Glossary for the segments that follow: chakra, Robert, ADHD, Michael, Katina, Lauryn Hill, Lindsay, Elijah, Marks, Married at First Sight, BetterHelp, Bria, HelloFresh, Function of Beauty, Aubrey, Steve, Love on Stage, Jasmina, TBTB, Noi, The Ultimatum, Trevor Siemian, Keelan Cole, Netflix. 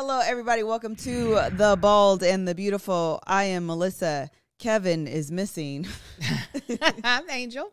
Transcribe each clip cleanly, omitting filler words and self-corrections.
Hello, everybody. Welcome to The Bald and the Beautiful. I am Melissa. Kevin is missing. I'm Angel.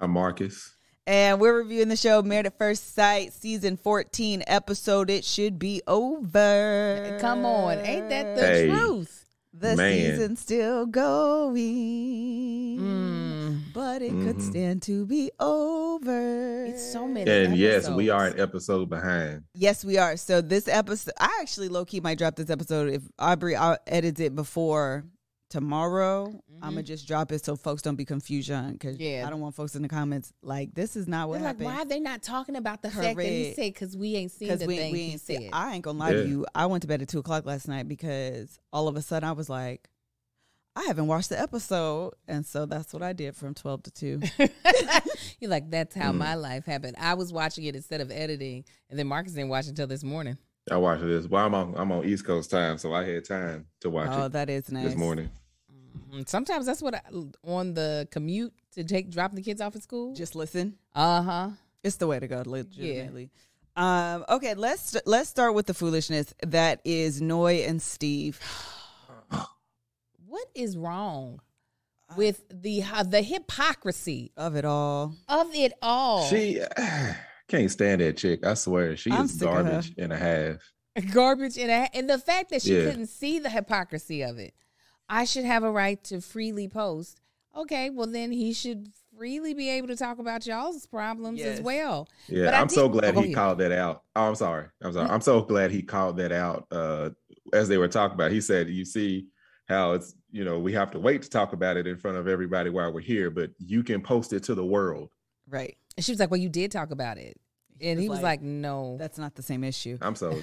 I'm Marcus. And we're reviewing the show Married at First Sight, Season 14 episode It Should Be Over. Come on. Ain't that the truth? The season's still going, but it could stand to be over. It's so many episodes. Yes, we are an episode behind. Yes, we are. So this episode, I actually low-key might drop this episode. If Aubrey edits it before tomorrow, I'm going to just drop it so folks don't be confused, because I don't want folks in the comments like, this is not what they're happened. Like, why are they not talking about the fact that he said, because we ain't seen the thing he said. I ain't going to lie to you. I went to bed at 2 o'clock last night because all of a sudden I was like, I haven't watched the episode. And so that's what I did from 12 to 2. You're like, that's how my life happened. I was watching it instead of editing. And then Marcus didn't watch it until this morning. I watched this. Well, I'm on East Coast time, so I had time to watch it. Oh, that is nice. This morning. Sometimes that's what on the commute to drop the kids off at school. Just listen. It's the way to go, legitimately. Yeah. Okay, let's start with the foolishness that is Noi and Steve. What is wrong with the hypocrisy of it all? She can't stand that chick. I swear, she is garbage and a half. Garbage and a half, and the fact that she couldn't see the hypocrisy of it. I should have a right to freely post. Okay, well then he should freely be able to talk about y'all's problems as well. Yeah, but I'm so glad he called that out. Oh, I'm sorry. I'm so glad he called that out as they were talking about it. He said, you see how it's, we have to wait to talk about it in front of everybody while we're here, but you can post it to the world. Right. And she was like, well, you did talk about it. And he was like, no. That's not the same issue.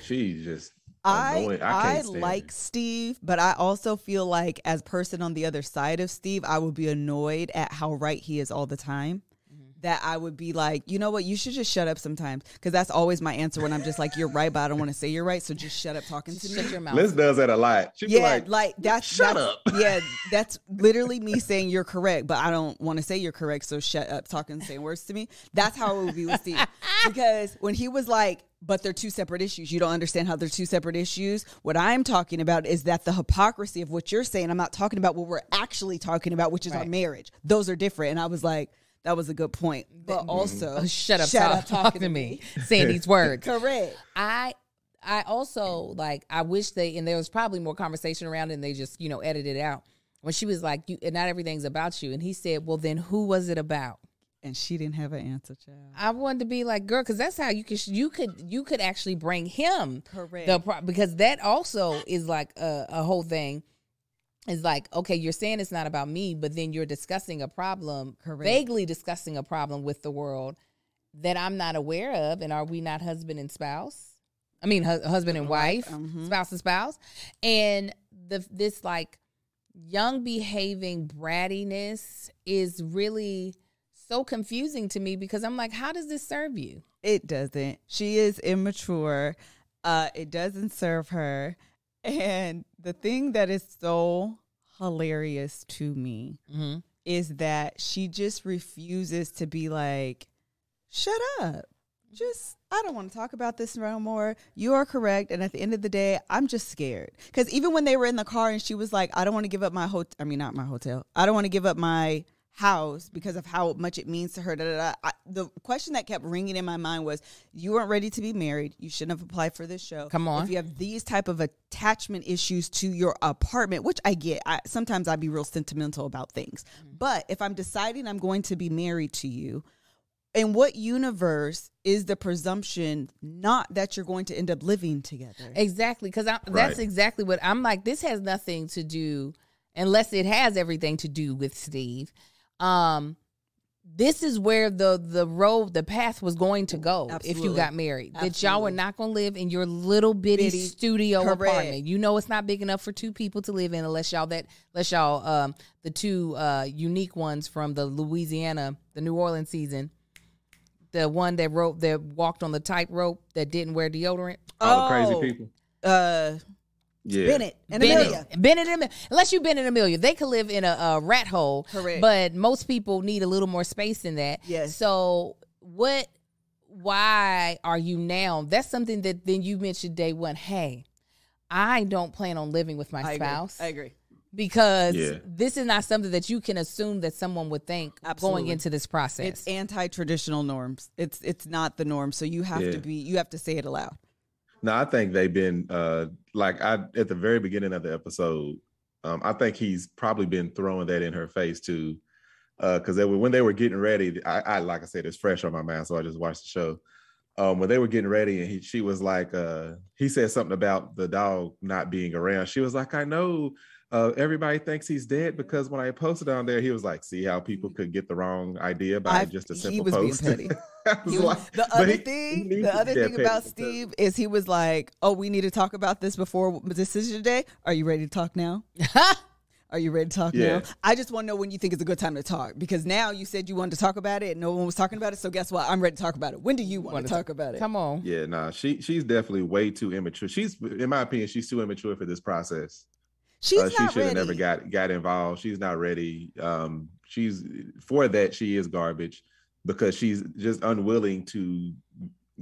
She's just... I like Steve, but I also feel like as person on the other side of Steve, I would be annoyed at how right he is all the time. That I would be like, you know what? You should just shut up sometimes, because that's always my answer when I'm just like, you're right, but I don't want to say you're right, so just shut up talking to me. Shut your mouth. Liz does that a lot. She'd be like that's shut up. Yeah, that's literally me saying you're correct, but I don't want to say you're correct, so shut up talking, saying words to me. That's how it would be with Steve, because when he was like, but they're two separate issues. You don't understand how they're two separate issues. What I'm talking about is that the hypocrisy of what you're saying. I'm not talking about what we're actually talking about, which is our marriage. Those are different. And I was like, that was a good point. But also, shut up talking to me, saying these words. Correct. I also, I wish and there was probably more conversation around it, and they just, edited it out. When she was like, not everything's about you. And he said, well, then who was it about? And she didn't have an answer, child. I wanted to be like, girl, because that's how you could actually bring him. Correct. Because that also is like a whole thing. It's like, okay, you're saying it's not about me, but then you're discussing a problem, vaguely discussing a problem with the world that I'm not aware of. And are we not husband and spouse? I mean, husband and wife, spouse and spouse. And this young behaving brattiness is really... so confusing to me, because I'm like, how does this serve you? It doesn't. She is immature. It doesn't serve her. And the thing that is so hilarious to me is that she just refuses to be like, shut up. Just, I don't want to talk about this no more. You are correct. And at the end of the day, I'm just scared. Because even when they were in the car and she was like, I don't want to give up my hotel. I mean, not my hotel. I don't want to give up my house because of how much it means to her. The question that kept ringing in my mind was, you weren't ready to be married. You shouldn't have applied for this show. Come on. If you have these type of attachment issues to your apartment, which I get. Sometimes I'd be real sentimental about things. But if I'm deciding I'm going to be married to you, in what universe is the presumption not that you're going to end up living together? Exactly. Because that's exactly what I'm like. This has nothing to do, unless it has everything to do with Steve. This is where the path was going to go. Absolutely. If you got married. Absolutely. That y'all were not going to live in your little bitty studio apartment. You know it's not big enough for two people to live in unless y'all the two unique ones from the New Orleans season. The one that walked on the tightrope that didn't wear deodorant. All the crazy people. Yeah. Bennett and Amelia. Unless you Bennett and Amelia, they could live in a rat hole. Correct. But most people need a little more space than that. Yes. So why are you now? That's something that then you mentioned day one. Hey, I don't plan on living with my spouse. Agree. I agree. Because this is not something that you can assume that someone would think going into this process. It's anti-traditional norms. It's not the norm. So you have to be, you have to say it aloud. No, I think they've been, at the very beginning of the episode, I think he's probably been throwing that in her face too. Because when they were getting ready, I like I said, it's fresh on my mind, so I just watched the show. When they were getting ready, and she was like, he said something about the dog not being around. She was like, I know everybody thinks he's dead because when I posted on there, he was like, see how people could get the wrong idea by just a simple post. Being petty. The other thing about Steve is he was like, oh, we need to talk about this before decision day. Are you ready to talk now? Are you ready to talk now? I just want to know when you think it's a good time to talk, because now you said you wanted to talk about it and no one was talking about it. So guess what? I'm ready to talk about it. When do you want to talk about it? Come on. Yeah, nah, she's definitely way too immature. In my opinion, she's too immature for this process. She should have never got involved. She's not ready. She is garbage because she's just unwilling to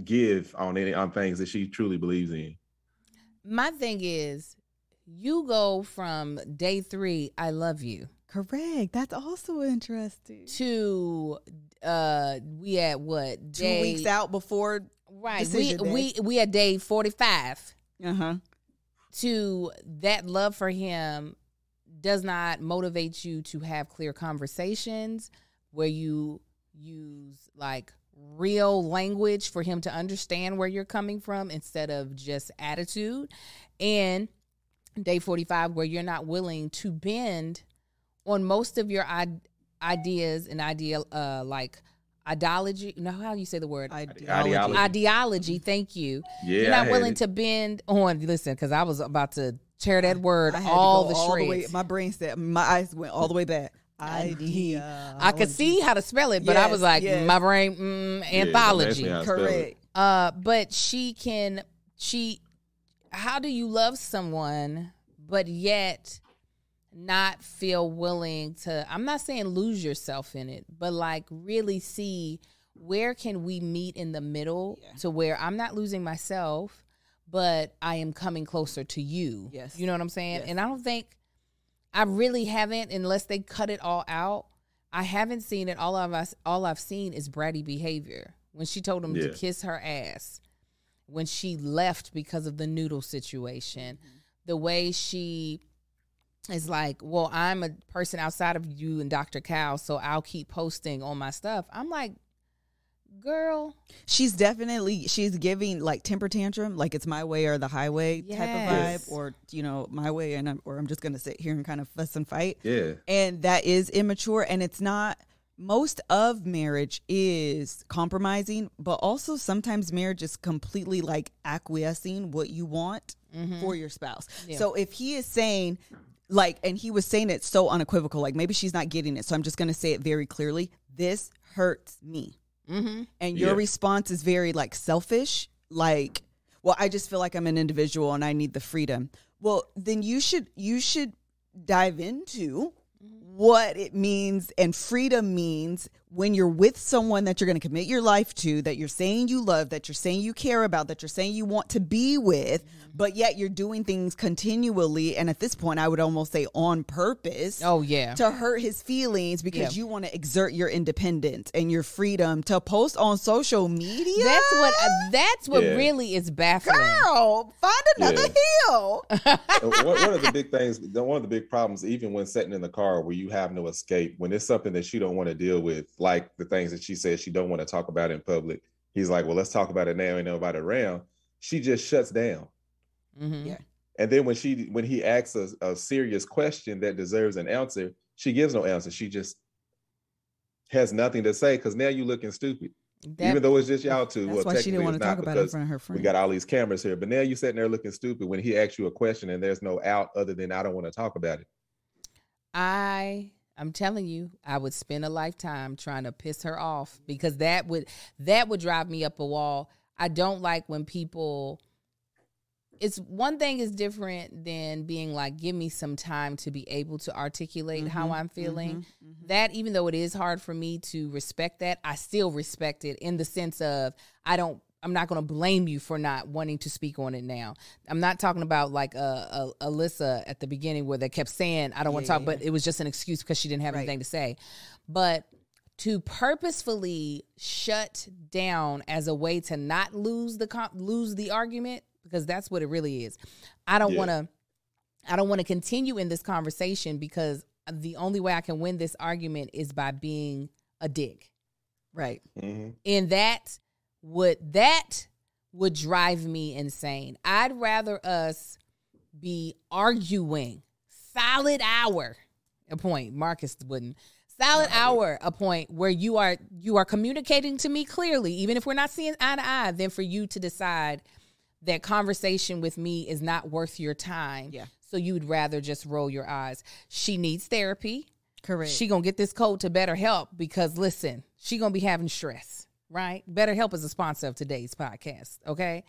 give on things that she truly believes in. My thing is, you go from day 3, I love you. Correct. That's also interesting. To we at what? Day, 2 weeks out before decision day. We at day 45. Uh-huh. To that love for him does not motivate you to have clear conversations where you use like real language for him to understand where you're coming from instead of just attitude. And day 45, where you're not willing to bend on most of your ideas and ideology. No, how do you say the word? Ideology. Thank you. Yeah, you're not willing to bend on. Listen, because I was about to tear that word all the way. My brain said, my eyes went all the way back. I could see how to spell it, but I was like, my brain, anthology. Correct. But how do you love someone, but yet not feel willing to, I'm not saying lose yourself in it, but like really see where can we meet in the middle to where I'm not losing myself, but I am coming closer to you. Yes. You know what I'm saying? Yes. And I really haven't, unless they cut it all out, I haven't seen it. All I've seen is bratty behavior. When she told him to kiss her ass, when she left because of the noodle situation, the way she is like, well, I'm a person outside of you and Dr. Cow, so I'll keep posting on my stuff. I'm like, girl. She's giving like temper tantrum, like it's my way or the highway type of vibe, or, you know, my way and I'm just going to sit here and kind of fuss and fight. Yeah. And that is immature, and it's not. Most of marriage is compromising, but also sometimes marriage is completely like acquiescing what you want for your spouse. Yeah. So if he is saying like, and he was saying it so unequivocal, like maybe she's not getting it, so I'm just going to say it very clearly. This hurts me. Mm-hmm. And your response is very like selfish. Like, well, I just feel like I'm an individual and I need the freedom. Well, then you should dive into what it means and freedom means when you're with someone that you're going to commit your life to, that you're saying you love, that you're saying you care about, that you're saying you want to be with, but yet you're doing things continually. And at this point, I would almost say on purpose. Oh, yeah. To hurt his feelings because you want to exert your independence and your freedom to post on social media. That's what really is baffling. Girl, find another hill. One of the big problems, even when sitting in the car where you have no escape, when it's something that you don't want to deal with, like the things that she says she don't want to talk about in public, he's like, well, let's talk about it now, ain't nobody around. She just shuts down. Mm-hmm. Yeah. And then when he asks a serious question that deserves an answer, she gives no answer. She just has nothing to say, because now you're looking stupid. Even though it's just y'all two. That's why she didn't want to talk about it in front of her friend. We got all these cameras here, but now you're sitting there looking stupid when he asks you a question and there's no out other than I don't want to talk about it. I'm telling you, I would spend a lifetime trying to piss her off, because that would drive me up a wall. I don't like when people, it's one thing is different than being like, give me some time to be able to articulate how I'm feeling. Mm-hmm, mm-hmm. That, even though it is hard for me to respect that, I still respect it in the sense of I don't I'm not going to blame you for not wanting to speak on it now. I'm not talking about like Alyssa at the beginning where they kept saying, I don't want to talk, but it was just an excuse because she didn't have anything to say. But to purposefully shut down as a way to not lose the argument, because that's what it really is. I don't want to continue in this conversation because the only way I can win this argument is by being a dick. Right. Mm-hmm. And that would drive me insane. I'd rather us be arguing solid hour a point. Marcus wouldn't. Solid hour a point where you are communicating to me clearly, even if we're not seeing eye to eye, than for you to decide that conversation with me is not worth your time. Yeah. So you'd rather just roll your eyes. She needs therapy. Correct. She going to get this code to BetterHelp because, listen, she going to be having stress, right? BetterHelp is a sponsor of today's podcast, okay?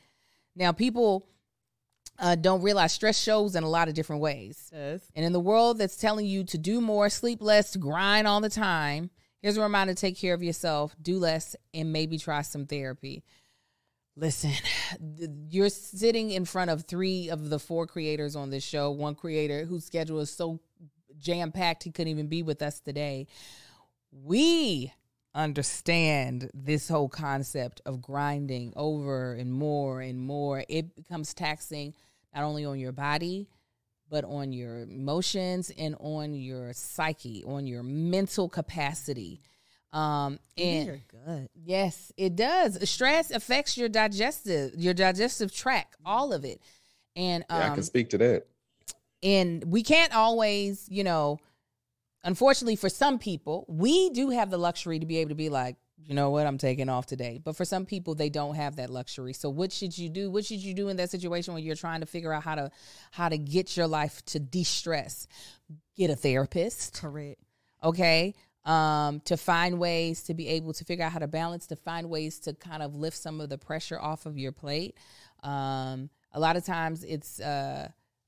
Now, people don't realize stress shows in a lot of different ways. Yes. And in the world that's telling you to do more, sleep less, grind all the time, here's a reminder to take care of yourself, do less, and maybe try some therapy. Listen, you're sitting in front of 3 of the 4 creators on this show. One creator whose schedule is so jam-packed he couldn't even be with us today. We understand this whole concept of grinding over and more and more. It becomes taxing not only on your body, but on your emotions and on your psyche, on your mental capacity. And your gut. Yes, it does. Stress affects your digestive tract, all of it. And I can speak to that. And we can't always, unfortunately for some people, we do have the luxury to be able to be like, you know what, I'm taking off today. But for some people, they don't have that luxury. So what should you do? What should you do in that situation when you're trying to figure out how to get your life to de-stress? Get a therapist. Correct. Okay. To find ways to be able to figure out how to balance, to find ways to kind of lift some of the pressure off of your plate. A lot of times it's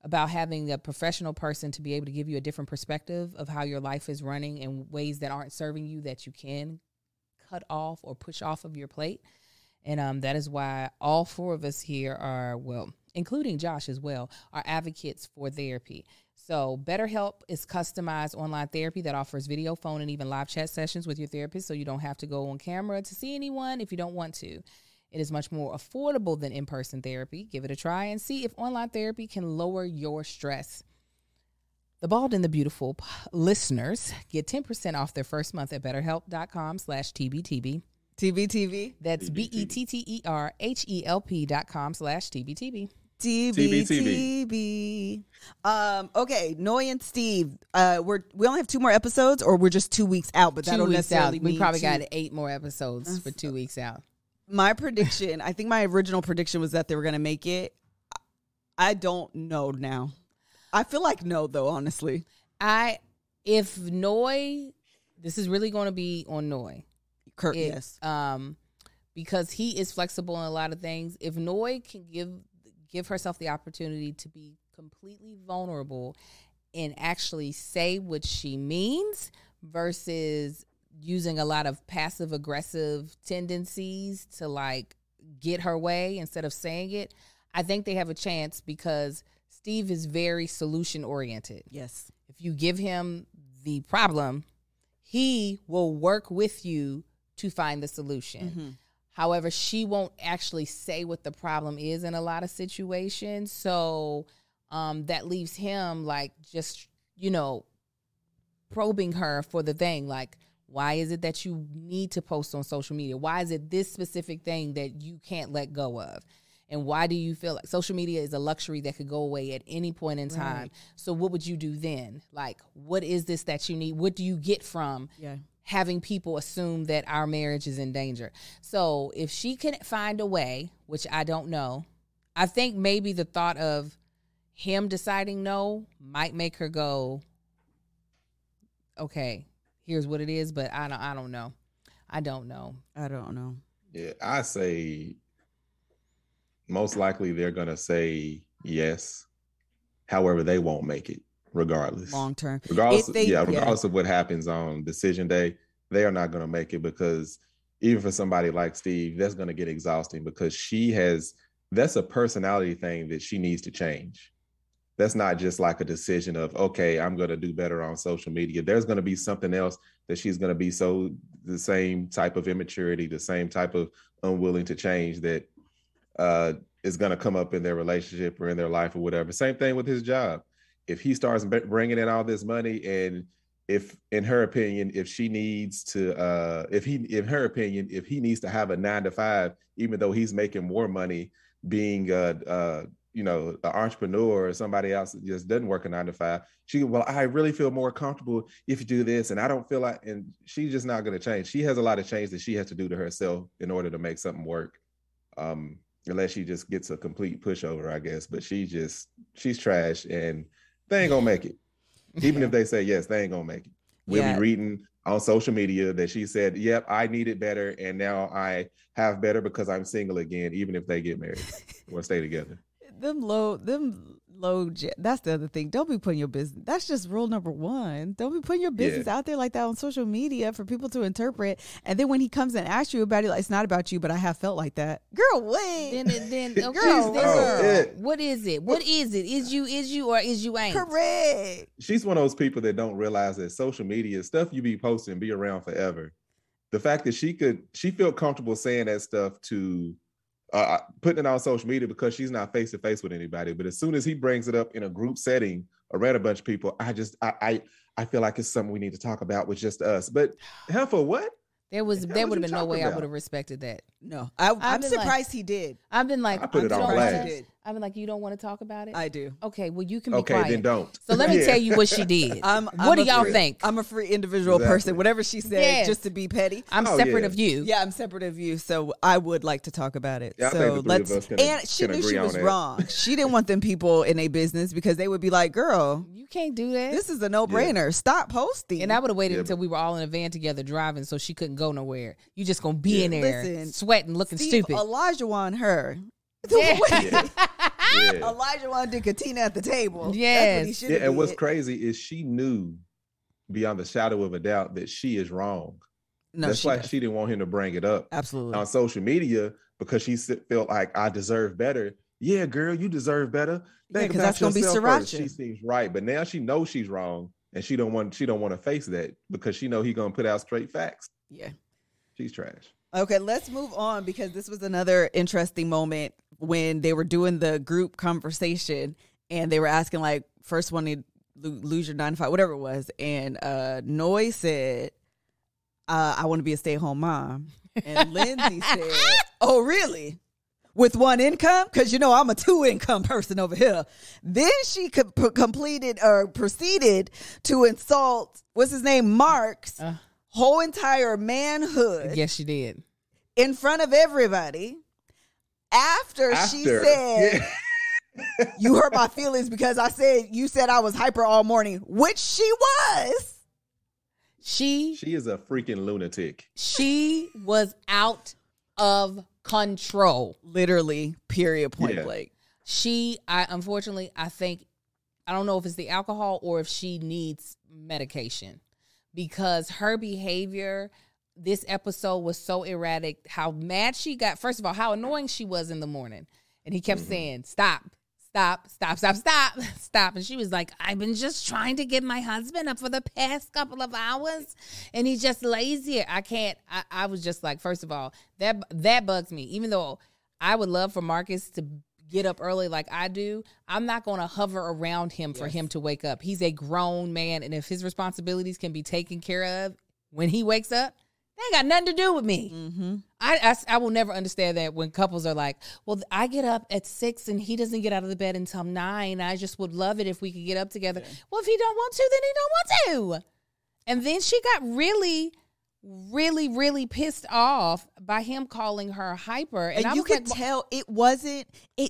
about having a professional person to be able to give you a different perspective of how your life is running in ways that aren't serving you that you can cut off or push off of your plate. And that is why all 4 of us here are, well, including Josh as well, are advocates for therapy. So BetterHelp is customized online therapy that offers video, phone, and even live chat sessions with your therapist, so you don't have to go on camera to see anyone if you don't want to. It is much more affordable than in-person therapy. Give it a try and see if online therapy can lower your stress. The Bald and the Beautiful listeners get 10% off their first month at betterhelp.com/TBTB. TBTB? That's BETTERHELP.com/TBTB. TBTB. Okay, Noi and Steve, we only have 2 more episodes, or we're just 2 weeks out, but that don't necessarily mean we probably got 8 more episodes for 2 weeks out. My prediction, I think my original prediction was that they were going to make it. I don't know now. I feel like no, though, honestly. If Noi, this is really going to be on Noi. Kurt, yes. Because he is flexible in a lot of things. If Noi can give herself the opportunity to be completely vulnerable and actually say what she means versus using a lot of passive aggressive tendencies to like get her way instead of saying it, I think they have a chance because Steve is very solution oriented. Yes. If you give him the problem, he will work with you to find the solution. Mm-hmm. However, she won't actually say what the problem is in a lot of situations. So that leaves him like just, probing her for the thing. Like, why is it that you need to post on social media? Why is it this specific thing that you can't let go of? And why do you feel like social media is a luxury that could go away at any point in time? Right. So what would you do then? Like, what is this that you need? What do you get from having people assume that our marriage is in danger? So if she can find a way, which I don't know, I think maybe the thought of him deciding no might make her go, okay, here's what it is, but I don't know. Yeah, I say most likely they're going to say yes. However, they won't make it. Regardless. Long term. Regardless of what happens on decision day, they are not going to make it because even for somebody like Steve, that's going to get exhausting, because that's a personality thing that she needs to change. That's not just like a decision of, okay, I'm going to do better on social media. There's going to be something else that she's going to be the same type of immaturity, the same type of unwilling to change that is going to come up in their relationship or in their life or whatever. Same thing with his job. If he starts bringing in all this money, and if, in her opinion, if he needs to have a 9-to-5, even though he's making more money being an entrepreneur or somebody else that just doesn't work a 9-to-5, I really feel more comfortable if you do this, and I don't feel like, and she's just not going to change. She has a lot of change that she has to do to herself in order to make something work. Unless she just gets a complete pushover, I guess, but she's trash, and they ain't gonna make it. Even if they say yes, they ain't gonna make it. We'll be reading on social media that she said, yep, I need it better, and now I have better because I'm single again, even if they get married or stay together. Them low, that's the other thing. Don't be putting your business. That's just rule number one. Don't be putting your business out there like that on social media for people to interpret. And then when he comes and asks you about it, like, it's not about you, but I have felt like that. Girl, wait. Then girl, what is it? What is it? Is you or is you ain't? Correct. She's one of those people that don't realize that social media stuff you be posting be around forever. The fact that she felt comfortable saying that stuff to. Putting it on social media because she's not face to face with anybody. But as soon as he brings it up in a group setting around a bunch of people, I feel like it's something we need to talk about with just us. But hell, for what? There would have been no way I would have respected that. No, I'm surprised he did. I've been like, I put it on blast. I've been like, you don't want to talk about it? I do. Okay, well, you can be quiet. Okay, then don't. So let me tell you what she did. What do y'all think? I'm a free individual person. Whatever she said, just to be petty. I'm separate of you. Yeah, I'm separate of you. So I would like to talk about it. Yeah, so let's. And she knew she was wrong. She didn't want them people in a business because they would be like, girl, you can't do that. This is a no-brainer. Yeah. Stop posting. And I would have waited until we were all in a van together driving so she couldn't go nowhere. You just going to be in there. Listen, sweating, looking stupid. Elijah on her. Yeah. Yeah. Elijah wanted Katina at the table. Yes. And what's crazy is she knew beyond the shadow of a doubt that she is wrong. No, that's why she didn't want him to bring it up. Absolutely. On social media, because she felt like, I deserve better. Yeah, girl, you deserve better. Think about yourself first. That's gonna be sriracha. She seems right, but now she knows she's wrong, and she don't want to face that because she know he's gonna put out straight facts. Yeah, she's trash. Okay, let's move on because this was another interesting moment when they were doing the group conversation and they were asking, like, first one to lose your 9-to-5, whatever it was. And Noi said, I want to be a stay-at-home mom. And Lindsay said, oh, really? With one income? Because, you know, I'm a 2-income person over here. Then she proceeded to insult, what's his name, Marks. Whole entire manhood. Yes, she did. In front of everybody. After she said, you hurt my feelings because you said I was hyper all morning, which she was. She is a freaking lunatic. She was out of control. Literally, period, point blank. I think, I don't know if it's the alcohol or if she needs medication. Because her behavior, this episode was so erratic, how mad she got. First of all, how annoying she was in the morning. And he kept saying, stop. And she was like, I've been just trying to get my husband up for the past couple of hours. And he's just lazy. I was just like, first of all, that bugs me. Even though I would love for Marcus to get up early like I do, I'm not going to hover around him for him to wake up. He's a grown man, and if his responsibilities can be taken care of when he wakes up, they ain't got nothing to do with me. Mm-hmm. I will never understand that when couples are like, well, I get up at 6 and he doesn't get out of the bed until 9. I just would love it if we could get up together. Yeah. Well, if he don't want to, then he don't want to. And then she got really, really, really pissed off by him calling her hyper. And you could tell it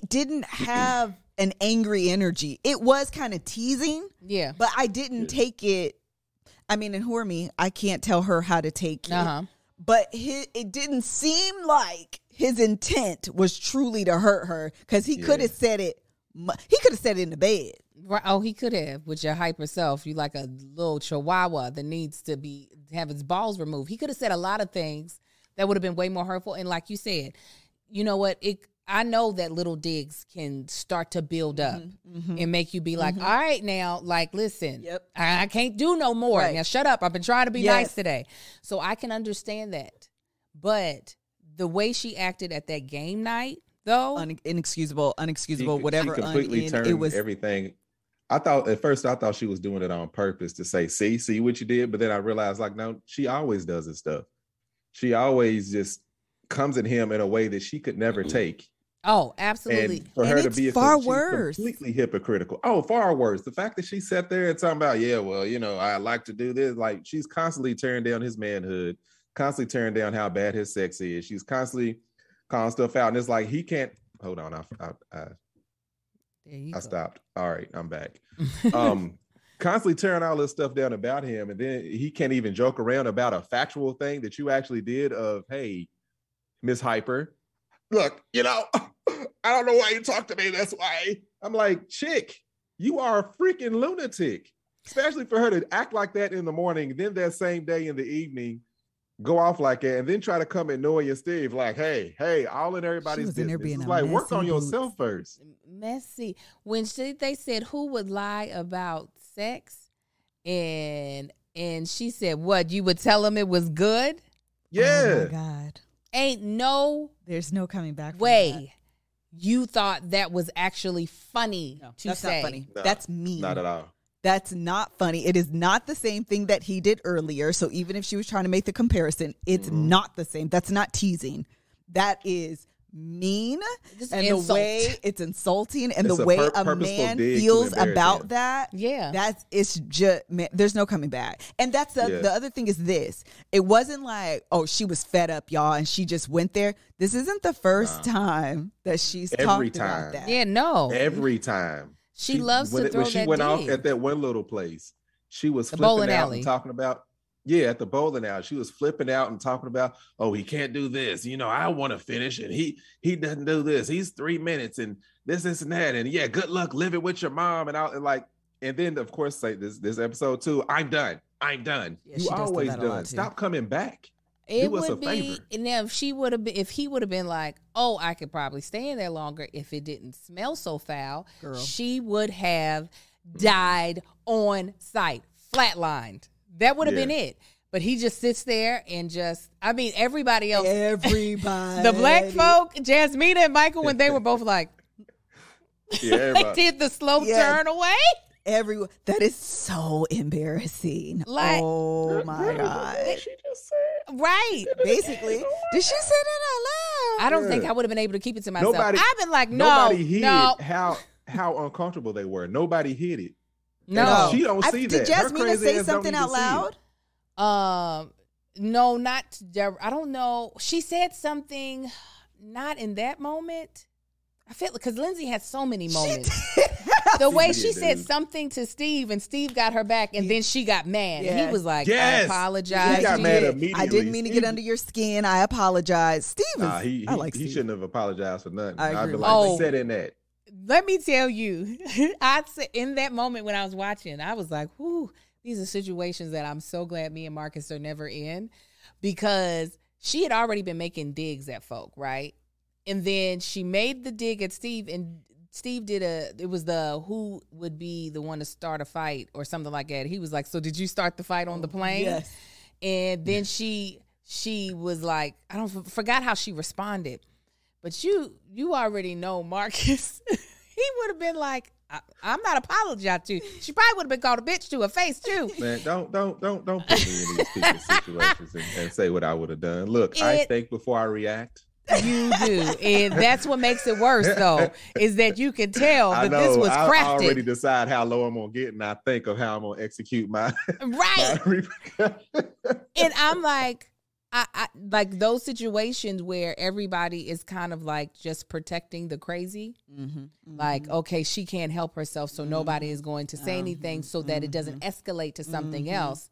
didn't have an angry energy. It was kind of teasing. Yeah. But I didn't take it. I mean, and who are me? I can't tell her how to take it. But it didn't seem like his intent was truly to hurt her, because he could have said it. He could have said it in the bed. Right. Oh, he could have. With your hyper self, you like a little chihuahua that needs to have its balls removed. He could have said a lot of things that would have been way more hurtful. And like you said, you know what? I know that little digs can start to build up and make you be like, all right, now, like, listen, I can't do no more. Right. Now, shut up. I've been trying to be nice today. So I can understand that. But the way she acted at that game night, though. Inexcusable, whatever. She completely turned everything. I thought she was doing it on purpose to say, see what you did. But then I realized, like, no, she always does this stuff. She always just comes at him in a way that she could never take. Oh, absolutely. And for her to be far worse. Completely hypocritical. Oh, far worse. The fact that she sat there and talking about, yeah, well, you know, I like to do this. Like, she's constantly tearing down his manhood, constantly tearing down how bad his sex is. She's constantly calling stuff out. And it's like, he can't, hold on. I stopped. All right, I'm back. Constantly tearing all this stuff down about him. And then he can't even joke around about a factual thing that you actually did of, hey, Miss Hyper, look, you know, I don't know why you talk to me this way. I'm like, chick, you are a freaking lunatic. Especially for her to act like that in the morning, then that same day in the evening, go off like that, and then try to come at Noi and Steve like, hey, all in everybody's business. It's like, work on yourself first. Messy. When they said, who would lie about sex? And she said, what, you would tell them it was good? Yeah. Oh, my God. There's no coming back. You thought that was actually funny to say. That's not funny. No, that's mean. Not at all. That's not funny. It is not the same thing that he did earlier. So even if she was trying to make the comparison, it's not the same. That's not teasing. That is mean. And insult. The way it's insulting and it's the way a man feels about that. Yeah. It's just, man, there's no coming back. And that's the other thing is this. It wasn't like, oh, she was fed up, y'all, and she just went there. This isn't the first time that she's talked about that. Yeah, no. Every time. She loves to throw that dig. When she went off at that one little place, she was flipping out and talking about, at the bowling alley. She was flipping out and talking about, oh, he can't do this. You know, I want to finish, and he doesn't do this. He's 3 minutes, and this, and that. And yeah, good luck living with your mom. And and then, of course, like this episode too, I'm done. Yeah, you always done. Stop coming back. It would be, and now if he would have been like, oh, I could probably stay in there longer if it didn't smell so foul, she would have died on sight, flatlined. That would have been it. But he just sits there and just, I mean, everybody else. The black folk, Jasmina and Michael, when they were both like, they did the slow turn away. Everyone, that is so embarrassing. Like, oh my God. What she just said. Right. Basically. Did she say that out loud? I don't think I would have been able to keep it to myself. I've been like, no. Nobody hid how uncomfortable they were. Nobody hid it. No. She don't see that. Did Jasmina say something out loud? No, not. I don't know. She said something not in that moment. I feel because Lindsay had so many moments. The way she said something to Steve, and Steve got her back, and then she got mad. Yes. He was like, I apologize. He got mad immediately. I didn't mean to get under your skin. I apologize. Steve is, I like Steve. He shouldn't have apologized for nothing. I'd be like, sit in that. Let me tell you, in that moment when I was watching, I was like, whoo, these are situations that I'm so glad me and Marcus are never in, because she had already been making digs at folk, right? And then she made the dig at Steve, and Steve who would be the one to start a fight or something like that. He was like, so did you start the fight on the plane? Yes. And then she was like, I don't forgot how she responded, but you already know Marcus. He would have been like, I'm not apologizing to you. She probably would have been called a bitch to her face too. Man, don't put me in these people's situations and say what I would have done. Look, I think before I react. You do, and that's what makes it worse, though, is that you can tell that this was crafted. I already decide how low I'm gonna get, and I think of how I'm gonna execute my and I'm like, I like those situations where everybody is kind of like just protecting the crazy, like, okay, she can't help herself, so nobody is going to say anything, so that it doesn't escalate to something else.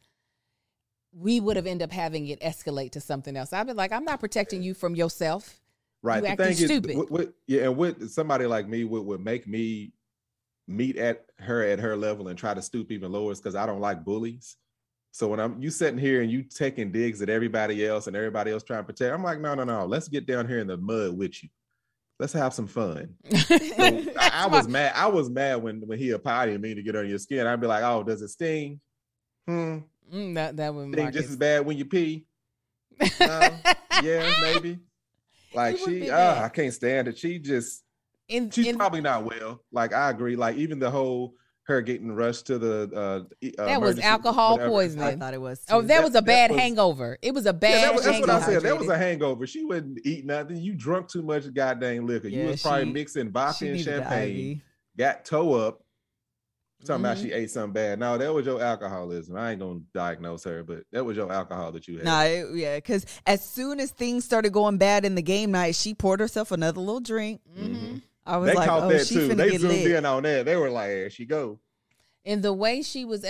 We would have ended up having it escalate to something else. I've been like, I'm not protecting you from yourself. Right. You acting stupid. And somebody like me would make me meet at her level and try to stoop even lower, because I don't like bullies. So when you sitting here and you taking digs at everybody else and everybody else trying to protect, I'm like, no. Let's get down here in the mud with you. Let's have some fun. So I was mad. I was mad when he apologized me to get on your skin. I'd be like, oh, does it sting? That would sting just as bad when you pee. Yeah, maybe. Like I can't stand it. She's probably not well. Like I agree. Like even the whole her getting rushed to the that was alcohol poisoning. I thought it was too. Oh, that was a bad hangover. It was a bad hangover. That's what I said. That was a hangover. She wouldn't eat nothing. You drunk too much goddamn liquor. Yeah, you was probably mixing vodka and champagne. Got toe up. I'm talking about she ate something bad. No, that was your alcoholism. I ain't gonna diagnose her, but that was your alcohol that you had. Because as soon as things started going bad in the game night, she poured herself another little drink. Mm-hmm. I was like, oh, she finna get lit. They zoomed in on that. They were like, there she go. And the way she was,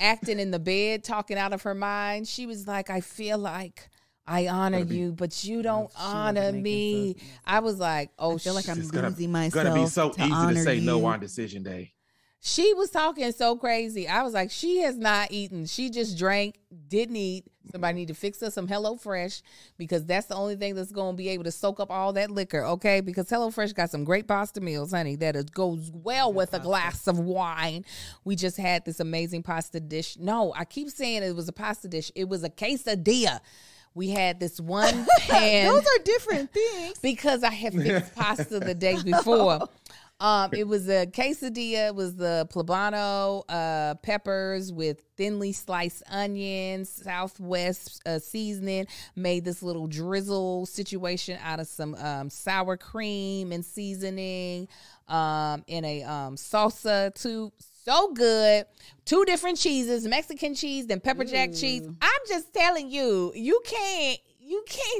acting in the bed, talking out of her mind, she was like, I feel like I honor you, but you don't honor me. I was like, oh, I feel like I'm losing myself. It's going to be so easy to say no on decision day. She was talking so crazy. I was like, she has not eaten. She just drank, didn't eat. Somebody need to fix us some HelloFresh because that's the only thing that's going to be able to soak up all that liquor, okay? Because HelloFresh got some great pasta meals, honey, that goes well with a glass of wine. We just had this amazing pasta dish. No, I keep saying it was a pasta dish. It was a quesadilla. We had this one pan. Those are different things. Because I had fixed pasta the day before. It was a quesadilla. It was the poblano peppers with thinly sliced onions, Southwest seasoning. Made this little drizzle situation out of some sour cream and seasoning in a salsa too. So good. 2 different cheeses, Mexican cheese, then pepper jack cheese. I'm just telling you, you can't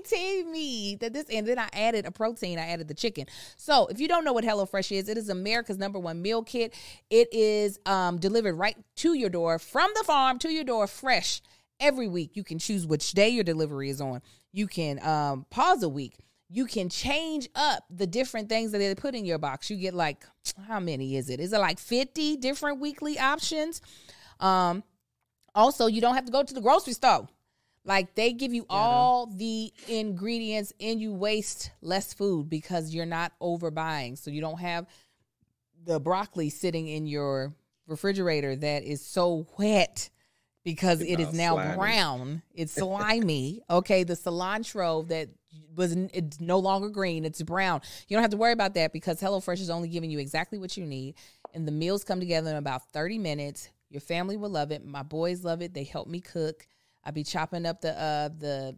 tell me that this, and then I added a protein. I added the chicken. So if you don't know what HelloFresh is, it is America's #1 meal kit. It is delivered right to your door, from the farm to your door, fresh every week. You can choose which day your delivery is on. You can pause a week. You can change up the different things that they put in your box. You get like, how many is it? Is it like 50 different weekly options? Also, you don't have to go to the grocery store. Like they give you all the ingredients and you waste less food because you're not overbuying. So you don't have the broccoli sitting in your refrigerator that is so wet because it is now slimy. Brown. It's slimy. Okay, the cilantro that it's no longer green. It's brown. You don't have to worry about that because HelloFresh is only giving you exactly what you need. And the meals come together in about 30 minutes. Your family will love it. My boys love it. They help me cook. I be chopping up the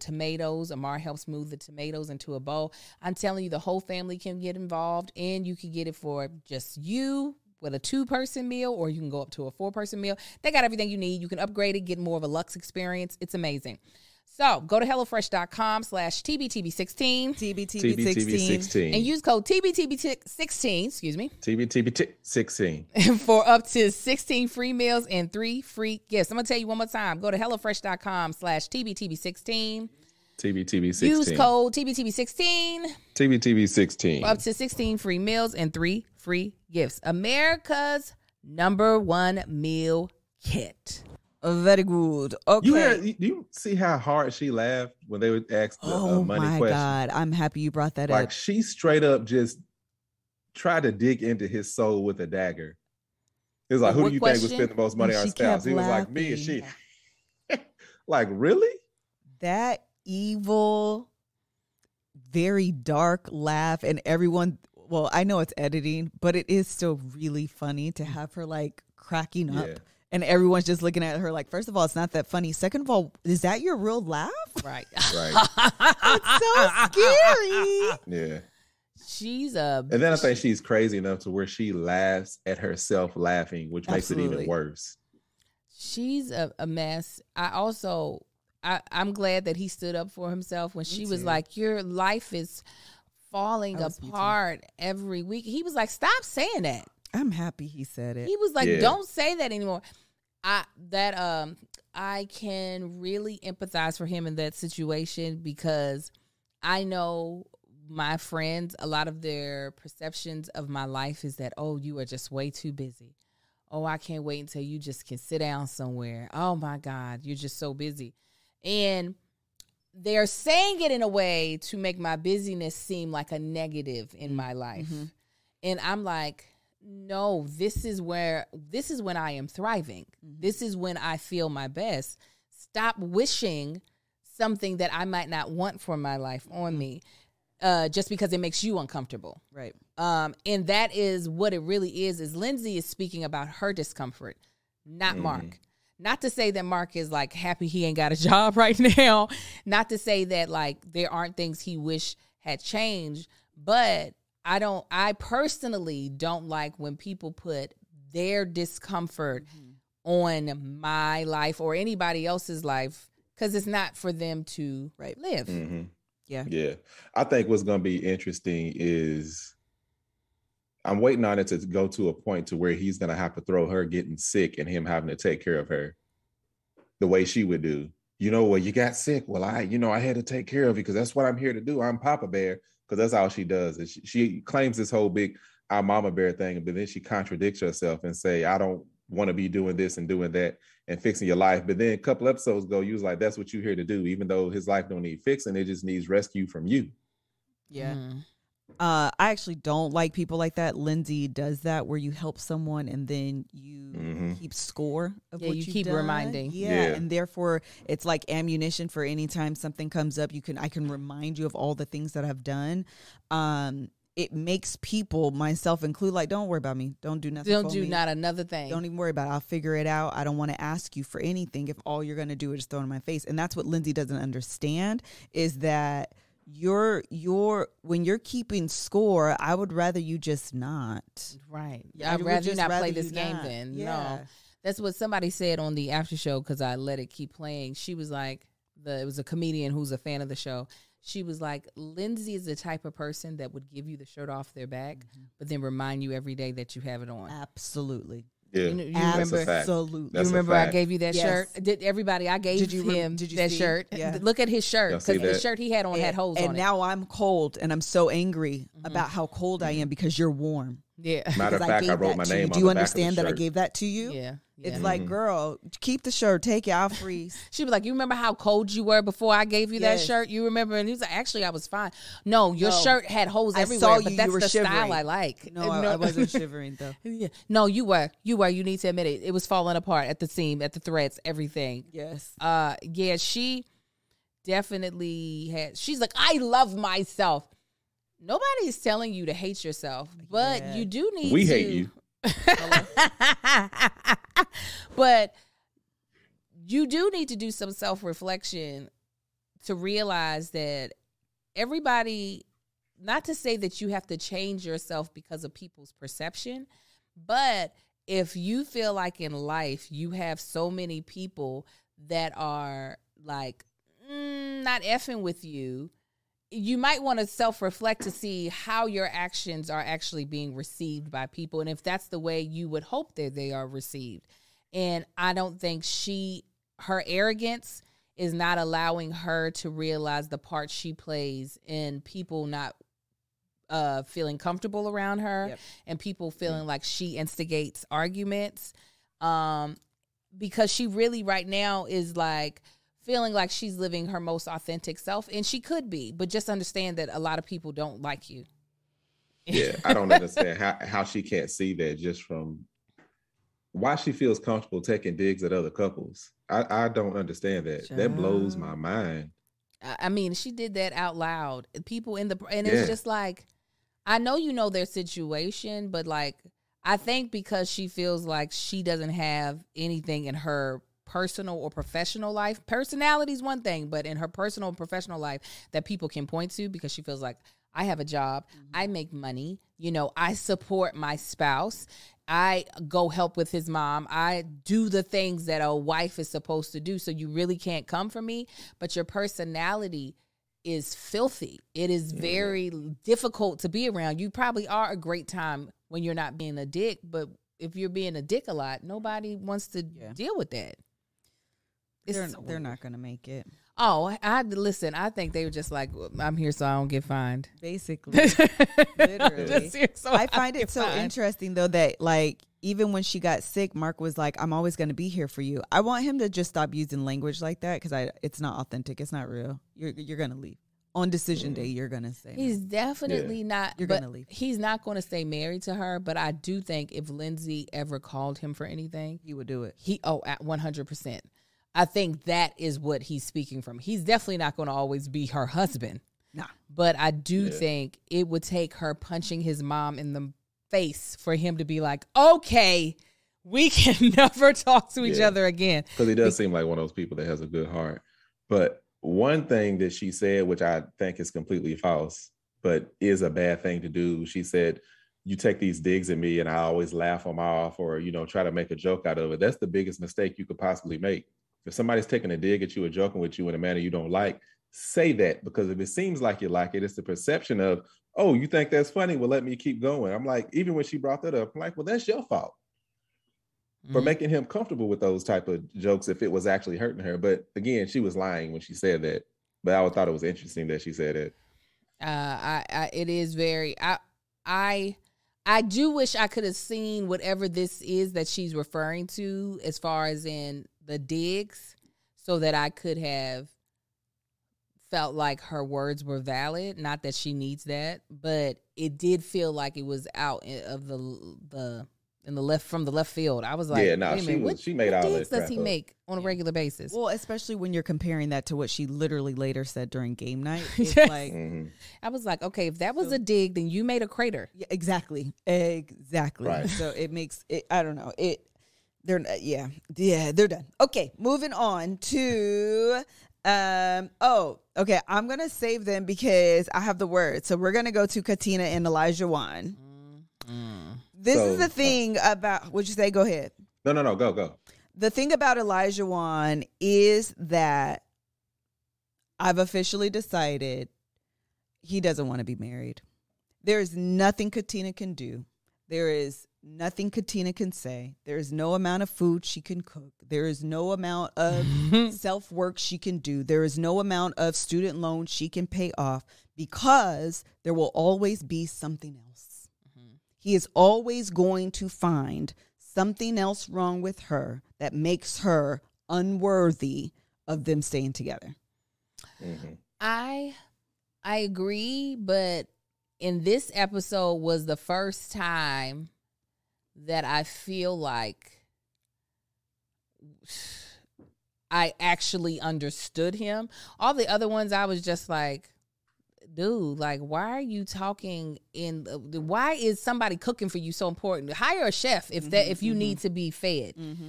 tomatoes. Amar helps move the tomatoes into a bowl. I'm telling you, the whole family can get involved, and you can get it for just you with a 2-person meal, or you can go up to a 4-person meal. They got everything you need. You can upgrade it, get more of a luxe experience. It's amazing. So go to HelloFresh.com/TBTB16. TBTB16. And use code TBTB16, TBTB16. For up to 16 free meals and 3 free gifts. I'm going to tell you one more time. Go to HelloFresh.com/TBTB16. TBTB16. Use code TBTB16. TBTB16. For up to 16 free meals and 3 free gifts. America's #1 meal kit. Very good. Okay. You see how hard she laughed when they would ask the money question? Oh, my God. I'm happy you brought that up. Like, she straight up just tried to dig into his soul with a dagger. It was like, who do you think would spend the most money on our spouse? He was like, me and she. Like, really? That evil, very dark laugh, and everyone... Well, I know it's editing, but it is still really funny to have her, like, cracking up. Yeah. And everyone's just looking at her like, first of all, it's not that funny. Second of all, is that your real laugh? Right. It's so scary. Yeah. And then I think she's crazy enough to where she laughs at herself laughing, which makes it even worse. She's a mess. I'm glad that he stood up for himself when she was like, your life is falling apart every week. He was like, stop saying that. I'm happy he said it. He was like, don't say that anymore. I can really empathize for him in that situation because I know my friends, a lot of their perceptions of my life is that, oh, you are just way too busy. oh, I can't wait until you just can sit down somewhere. Oh, my God, you're just so busy. And they're saying it in a way to make my busyness seem like a negative in my life. Mm-hmm. And I'm like, no, this is when I am thriving. Mm-hmm. This is when I feel my best. Stop wishing something that I might not want for my life on me just because it makes you uncomfortable. Right. And that is what it really is Lindsay is speaking about her discomfort, not Mark. Not to say that Mark is like happy he ain't got a job right now. Not to say that like there aren't things he wish had changed, but I personally don't like when people put their discomfort on my life or anybody else's life because it's not for them to live. Mm-hmm. Yeah. Yeah. I think what's going to be interesting is I'm waiting on it to go to a point to where he's going to have to throw her getting sick and him having to take care of her the way she would do. You know, well, you got sick. Well, I had to take care of you because that's what I'm here to do. I'm Papa Bear. Because that's all she does. And she claims this whole big our mama bear thing, but then she contradicts herself and say, I don't want to be doing this and doing that and fixing your life. But then a couple episodes ago, you was like, that's what you're here to do, even though his life don't need fixing. It just needs rescue from you. Yeah. Mm-hmm. I actually don't like people like that. Lindsay does that where you help someone and then you keep score of what you keep done. Reminding. Yeah, and therefore it's like ammunition for any time something comes up. I can remind you of all the things that I've done. It makes people, myself included, like, don't worry about me. Don't do nothing. Don't do not another thing. Don't even worry about it. I'll figure it out. I don't want to ask you for anything if all you're going to do is throw it in my face. And that's what Lindsay doesn't understand is that. When you're keeping score, I would rather you just not. Right. I'd rather you not play this game then. Yeah. No. That's what somebody said on the after show because I let it keep playing. She was like, it was a comedian who's a fan of the show. She was like, Lindsay is the type of person that would give you the shirt off their back, but then remind you every day that you have it on. Absolutely. Yeah, you remember, absolutely. You remember I gave you that shirt? Did everybody? I gave him that shirt. Yeah. Look at his shirt because the shirt he had on had holes on it. And now I'm cold and I'm so angry about how cold I am because you're warm. Yeah. Matter of fact, I wrote my name on the back of the shirt. Do you understand that I gave that to you? Yeah. It's like, girl, keep the shirt. Take it. I'll freeze. She was like, you remember how cold you were before I gave you that shirt? You remember? And he was like, actually, I was fine. No, your shirt had holes everywhere. I saw you, but that's the shivering style I like. No, I wasn't shivering, though. Yeah. No, you were. You were. You need to admit it. It was falling apart at the seam, at the threads, everything. Yes. Yeah, she definitely had. She's like, I love myself. Nobody's telling you to hate yourself, but you do need to. We hate you. But you do need to do some self-reflection to realize that everybody, not to say that you have to change yourself because of people's perception, but if you feel like in life you have so many people that are like not effing with you, you might want to self-reflect to see how your actions are actually being received by people and if that's the way you would hope that they are received. And I don't think her arrogance is not allowing her to realize the part she plays in people not feeling comfortable around her and people feeling like she instigates arguments because she really right now is like, feeling like she's living her most authentic self, and she could be, but just understand that a lot of people don't like you. Yeah, I don't understand how she can't see that just from why she feels comfortable taking digs at other couples. I don't understand that. Sure. That blows my mind. I mean, she did that out loud. People and it's just like, I know their situation, but like, I think because she feels like she doesn't have anything in her personal or professional life. Personality is one thing, but in her personal and professional life that people can point to because she feels like, I have a job, I make money, I support my spouse, I go help with his mom, I do the things that a wife is supposed to do, so you really can't come for me. But your personality is filthy. It is very difficult to be around. You probably are a great time when you're not being a dick, but if you're being a dick a lot, nobody wants to deal with that. They're not going to make it. Oh, listen, I think they were just like, I'm here so I don't get fined. Basically. Literally. Just here so I find it so interesting, though, that, like, even when she got sick, Mark was like, I'm always going to be here for you. I want him to just stop using language like that because it's not authentic. It's not real. You're going to leave. On decision day, you're going to say he's no. Definitely not. You're going to leave. He's not going to stay married to her, but I do think if Lindsay ever called him for anything, he would do it. At 100%. I think that is what he's speaking from. He's definitely not going to always be her husband. Nah. But I do think it would take her punching his mom in the face for him to be like, okay, we can never talk to each other again. Because he does seem like one of those people that has a good heart. But one thing that she said, which I think is completely false, but is a bad thing to do. She said, you take these digs at me and I always laugh them off or, you know, try to make a joke out of it. That's the biggest mistake you could possibly make. If somebody's taking a dig at you or joking with you in a manner you don't like, say that, because if it seems like you like it, it's the perception of, oh, you think that's funny? Well, let me keep going. I'm like, even when she brought that up, I'm like, well, that's your fault for making him comfortable with those type of jokes if it was actually hurting her. But again, she was lying when she said that. But I thought it was interesting that she said it. I do wish I could have seen whatever this is that she's referring to as far as in the digs, so that I could have felt like her words were valid. Not that she needs that, but it did feel like it was out of the left field. I was like, she made all this. Does he make on a regular basis? Well, especially when you're comparing that to what she literally later said during game night. It's like, I was like, okay, if that was a dig, then you made a crater. Yeah, exactly. Right. So it makes it. I don't know it. They're done. Okay, moving on to I'm gonna save them because I have the word. So we're gonna go to Katina and Elijah Wan. This is the thing about, what'd you say? Go ahead. No, go. The thing about Elijah Wan is that I've officially decided he doesn't want to be married. There is nothing Katina can do. There is nothing Katina can say. There is no amount of food she can cook. There is no amount of self-work she can do. There is no amount of student loan she can pay off, because there will always be something else. Mm-hmm. He is always going to find something else wrong with her that makes her unworthy of them staying together. Mm-hmm. I agree, but in this episode was the first time that I feel like I actually understood him. All the other ones, I was just like, dude, like, why are you talking why is somebody cooking for you so important? Hire a chef if you need to be fed. Mm-hmm.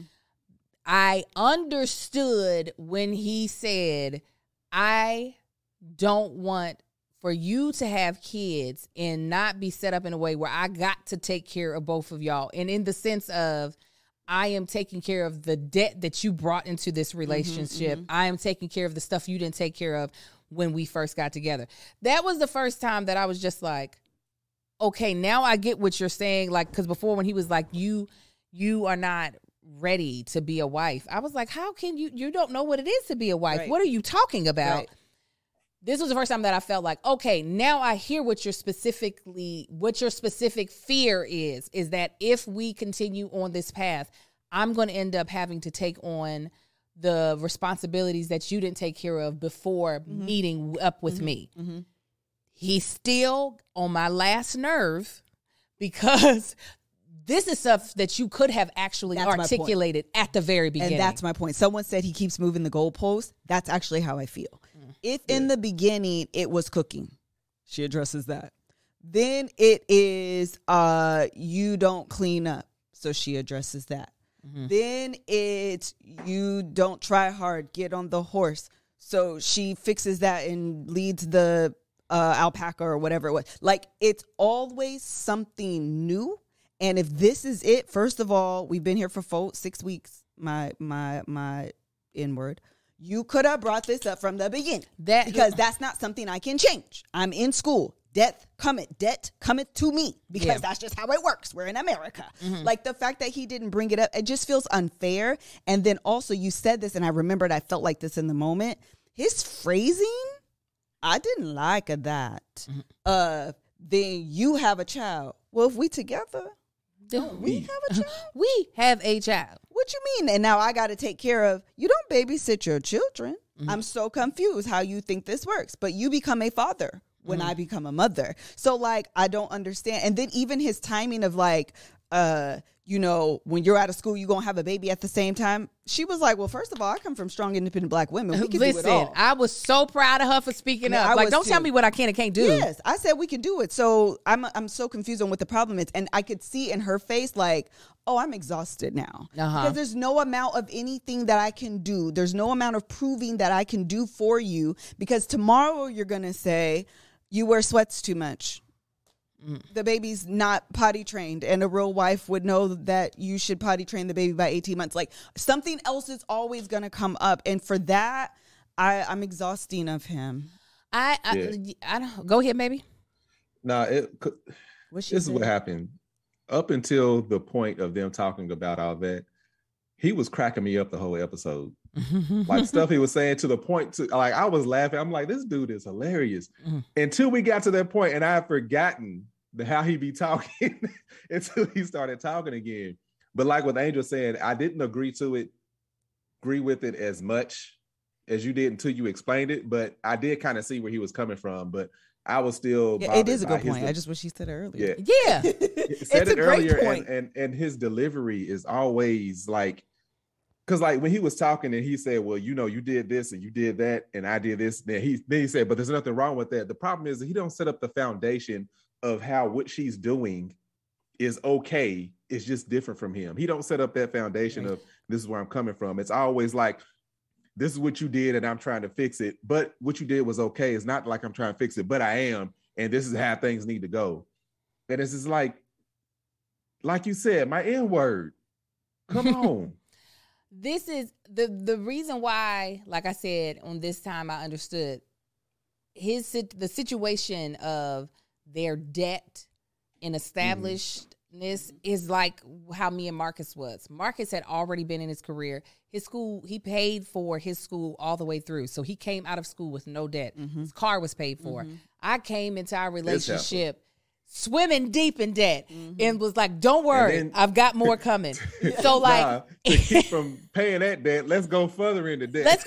I understood when he said, I don't want for you to have kids and not be set up in a way where I got to take care of both of y'all. And in the sense of, I am taking care of the debt that you brought into this relationship. Mm-hmm, mm-hmm. I am taking care of the stuff you didn't take care of when we first got together. That was the first time that I was just like, okay, now I get what you're saying. Like, 'cause before when he was like, you are not ready to be a wife. I was like, how can you don't know what it is to be a wife. Right. What are you talking about? Right. This was the first time that I felt like, okay, now I hear what your specific fear is that if we continue on this path, I'm going to end up having to take on the responsibilities that you didn't take care of before meeting up with me. Mm-hmm. He's still on my last nerve because this is stuff that you could have actually articulated at the very beginning. And that's my point. Someone said he keeps moving the goalposts. That's actually how I feel. If in the beginning it was cooking, she addresses that. Then it is you don't clean up, so she addresses that. Mm-hmm. Then it's you don't try hard, get on the horse, so she fixes that and leads the alpaca or whatever it was. Like, it's always something new. And if this is it, first of all, we've been here for 6 weeks. My N-word. You could have brought this up from the beginning, because that's not something I can change. I'm in school. Debt cometh to me, because that's just how it works. We're in America. Mm-hmm. Like, the fact that he didn't bring it up, it just feels unfair. And then also, you said this, and I remembered I felt like this in the moment. his phrasing, I didn't like that. Mm-hmm. Then you have a child. Well, if we together, don't we have a child? We have a child. What you mean? And now I got to take care of, you don't babysit your children. Mm-hmm. I'm so confused how you think this works. But you become a father when I become a mother. So, like, I don't understand. And then even his timing of, like, you know, when you're out of school, you're going to have a baby at the same time. She was like, well, first of all, I come from strong, independent black women. We can do it all. I was so proud of her for speaking up. Like, don't tell me what I can and can't do. Yes, I said we can do it. So I'm so confused on what the problem is. And I could see in her face, like, oh, I'm exhausted now. Because there's no amount of anything that I can do. There's no amount of proving that I can do for you. Because tomorrow you're going to say, you wear sweats too much. The baby's not potty trained, and a real wife would know that you should potty train the baby by 18 months. Like, something else is always going to come up. And for that, I'm exhausting of him. I don't go ahead, maybe. Nah, this is what happened up until the point of them talking about all that. He was cracking me up the whole episode. Like, stuff he was saying to the point to, like, I was laughing. I'm like, this dude is hilarious. Until we got to that point, and I had forgotten how he be talking until he started talking again. But like what Angel said, I didn't agree with it as much as you did until you explained it, but I did kind of see where he was coming from. But I was still it is a good point. I just wish he said it earlier. Yeah. It's a great point. And his delivery is always like, because like when he was talking and he said, well, you know, you did this and you did that and I did this. Then he said, but there's nothing wrong with that. The problem is that he don't set up the foundation of how what she's doing is okay. It's just different from him. He don't set up that foundation of this is where I'm coming from. It's always like, this is what you did and I'm trying to fix it. But what you did was okay. It's not like I'm trying to fix it, but I am. And this is how things need to go. And it's just like you said, my N-word. Come on. This is the reason why, like I said, on this time I understood the situation of their debt and established is like how me and Marcus was. Marcus had already been in his career. His school, he paid for his school all the way through. So he came out of school with no debt. His car was paid for. I came into our relationship swimming deep in debt and was like, don't worry, I've got more coming. So like, to keep from paying that debt, let's go further into debt.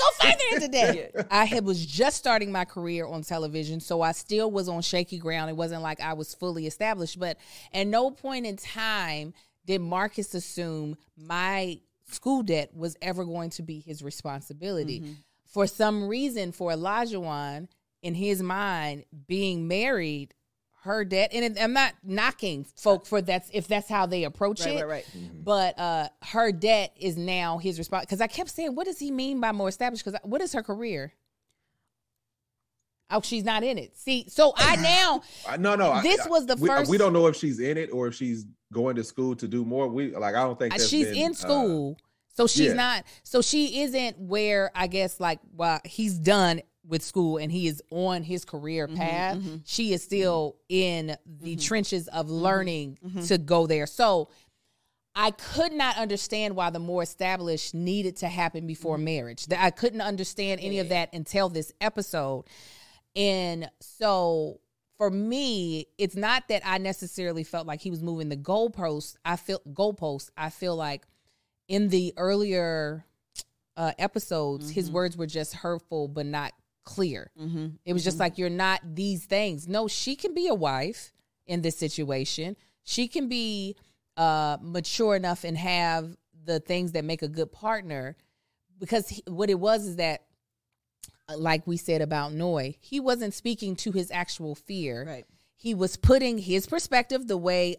I was just starting my career on television, so I still was on shaky ground. It wasn't like I was fully established, but at no point in time did Marcus assume my school debt was ever going to be his responsibility. For some reason, for Elijah, in his mind, being married, her debt, and I'm not knocking folk for that's if that's how they approach it. Right. But her debt is now his response. Because I kept saying, what does he mean by more established? Because what is her career? Oh, she's not in it. See, so I now no. This was the first. We don't know if she's in it or if she's going to school to do more. I don't think she's in school, so she's not. So she isn't where I guess he's done with school and he is on his career path. She is still in the trenches of learning to go there. So I could not understand why the more established needed to happen before marriage. I couldn't understand any of that until this episode. And so for me, it's not that I necessarily felt like he was moving the goalposts. I feel like in the earlier episodes, his words were just hurtful, but not clear. It was just like, you're not these things. No, she can be a wife in this situation. She can be mature enough and have the things that make a good partner, because what it was is that, like we said about Noi, he wasn't speaking to his actual fear. Right. He was putting his perspective, the way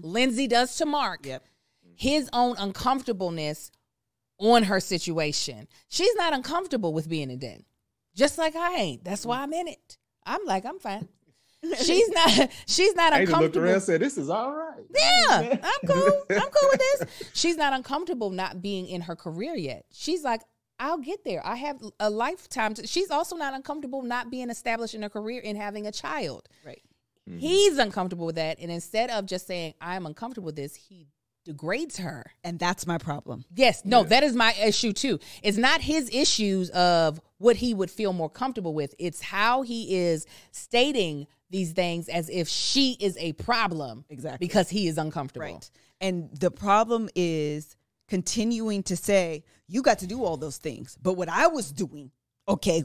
Lindsay does to Mark, his own uncomfortableness on her situation. She's not uncomfortable with being in debt. Just like I ain't. That's why I'm in it. I'm like, I'm fine. She's not uncomfortable. I looked around and said, this is all right. Yeah, I'm cool. I'm cool with this. She's not uncomfortable not being in her career yet. She's like, I'll get there. I have a lifetime. She's also not uncomfortable not being established in her career and having a child. Right. He's uncomfortable with that. And instead of just saying, I'm uncomfortable with this, he degrades her. And that's my problem. Yes. No, that is my issue too. It's not his issues of what he would feel more comfortable with. It's how he is stating these things as if she is a problem. Exactly. Because he is uncomfortable. Right. And the problem is continuing to say, you got to do all those things. But what I was doing, okay,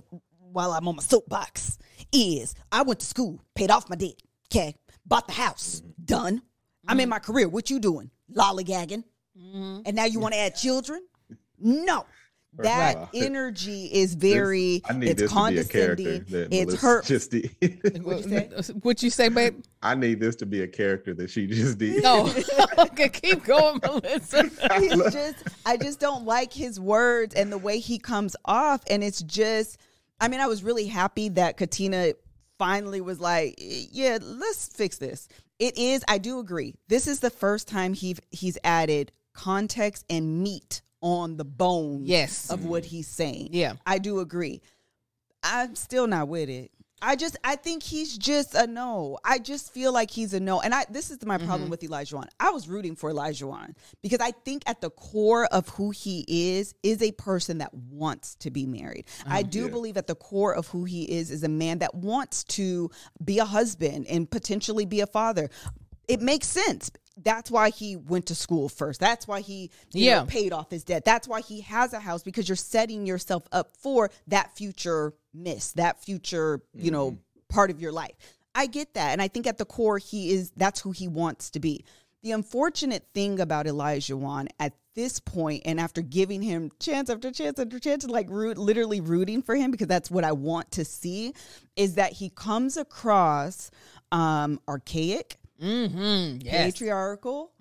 while I'm on my soapbox is I went to school, paid off my debt. Okay. Bought the house. Done. I'm in my career. What you doing? Lollygagging. And now you want to add children? No. That energy is very, it's condescending. It's hurt. What'd you say, babe? I need this to be a character that she just did. No. Okay, keep going, Melissa. I just don't like his words and the way he comes off. And it's just, I mean, I was really happy that Katina finally was like, yeah, let's fix this. It is, I do agree. This is the first time he's added context and meat on the bone of what he's saying. Yeah. I do agree. I'm still not with it. I think he's just a no. I just feel like he's a no. And this is my problem with Elijah. I was rooting for Elijah because I think at the core of who he is a person that wants to be married. I do believe at the core of who he is a man that wants to be a husband and potentially be a father. It makes sense. That's why he went to school first. That's why he you know, paid off his debt. That's why he has a house, because you're setting yourself up for that future miss, that future, you know, part of your life. I get that. And I think at the core, that's who he wants to be. The unfortunate thing about Elijah Wan at this point, and after giving him chance after chance after chance, like literally rooting for him, because that's what I want to see, is that he comes across archaic, patriarchal,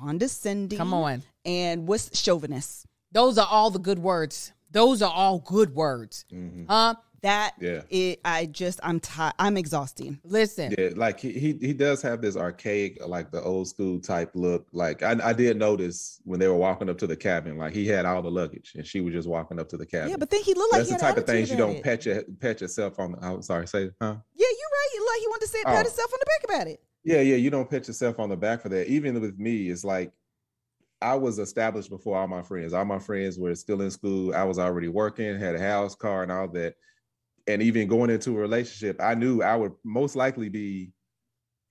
condescending. Come on. And what's chauvinist? Those are all the good words. Those are all good words. I'm exhausted. Listen. Yeah, like he does have this archaic, like the old school type look. Like I did notice when they were walking up to the cabin, like he had all the luggage and she was just walking up to the cabin. Yeah, but then he looked like that's he had the type of things you don't pet yourself on. I'm sorry, say huh? Yeah, you're right. Like he wanted to say pat himself on the back about it. Yeah, you don't pat yourself on the back for that. Even with me, it's like I was established before all my friends. All my friends were still in school. I was already working, had a house, car, and all that. And even going into a relationship, I knew I would most likely be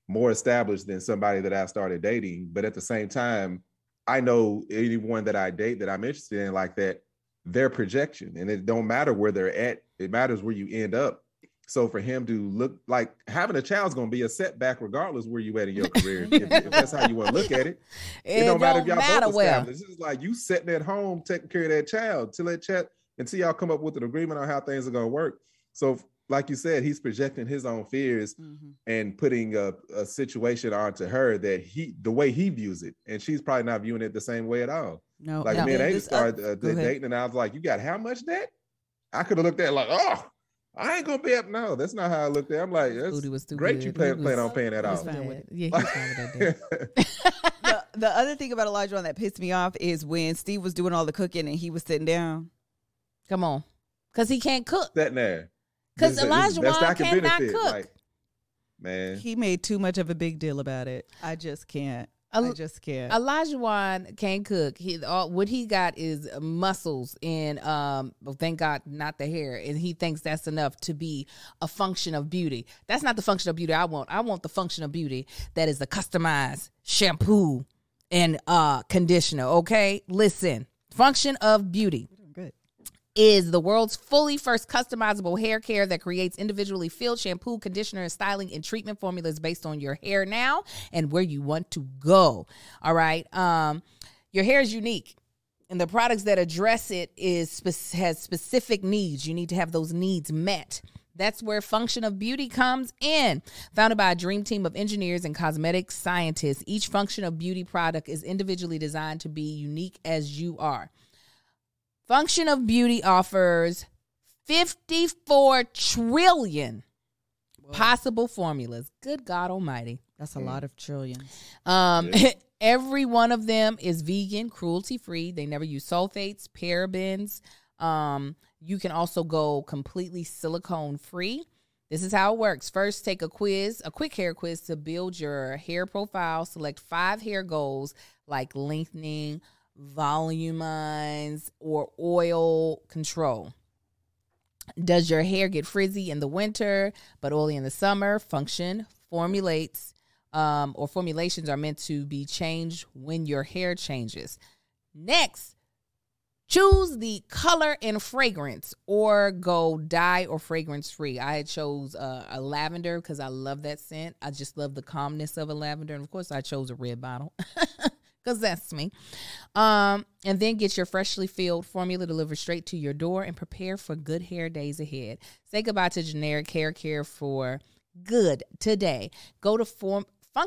more established than somebody that I started dating. But at the same time, I know anyone that I date that I'm interested in like that, their projection. And it don't matter where they're at. It matters where you end up. So for him to look like having a child is going to be a setback regardless where you at in your career. if that's how you want to look at it. It don't matter if y'all both established. It's like you sitting at home taking care of that child till that chat and see y'all come up with an agreement on how things are going to work. So like you said, he's projecting his own fears and putting a situation onto her that the way he views it. And she's probably not viewing it the same way at all. No. Like me and Amy started dating and I was like, you got how much debt? I could have looked at it like, oh. I ain't gonna be up. No, that's not how I looked at it. I'm like, that's great. You plan on paying that off. Yeah, he's fine with that. The other thing about Elijah Wan that pissed me off is when Steve was doing all the cooking and he was sitting down. Come on, because he can't cook. Sitting there. Because Elijah Wan cannot cook. Like, man, he made too much of a big deal about it. I just can't. I just can't. Elijah Wan can't cook. What he got is muscles and, thank God, not the hair. And he thinks that's enough to be a function of beauty. That's not the function of beauty I want. I want the function of beauty that is the customized shampoo and conditioner, okay? Listen, function of beauty is the world's fully first customizable hair care that creates individually filled shampoo, conditioner, and styling and treatment formulas based on your hair now and where you want to go. All right. Your hair is unique, and the products that address it has specific needs. You need to have those needs met. That's where Function of Beauty comes in. Founded by a dream team of engineers and cosmetic scientists, each Function of Beauty product is individually designed to be unique as you are. Function of Beauty offers 54 trillion possible formulas. Good God almighty. That's a lot of trillions. Every one of them is vegan, cruelty-free. They never use sulfates, parabens. You can also go completely silicone-free. This is how it works. First, take a quiz, a quick hair quiz to build your hair profile. Select 5 hair goals like lengthening, volumines, or oil control. Does your hair get frizzy in the winter but oily in the summer? Function formulates or formulations are meant to be changed when your hair changes. Next, choose the color and fragrance or go dye or fragrance free. I chose a lavender because I love that scent. I just love the calmness of a lavender. And of course, I chose a red bottle because that's me. And then get your freshly filled formula delivered straight to your door and prepare for good hair days ahead. Say goodbye to generic hair care for good today. Go to Go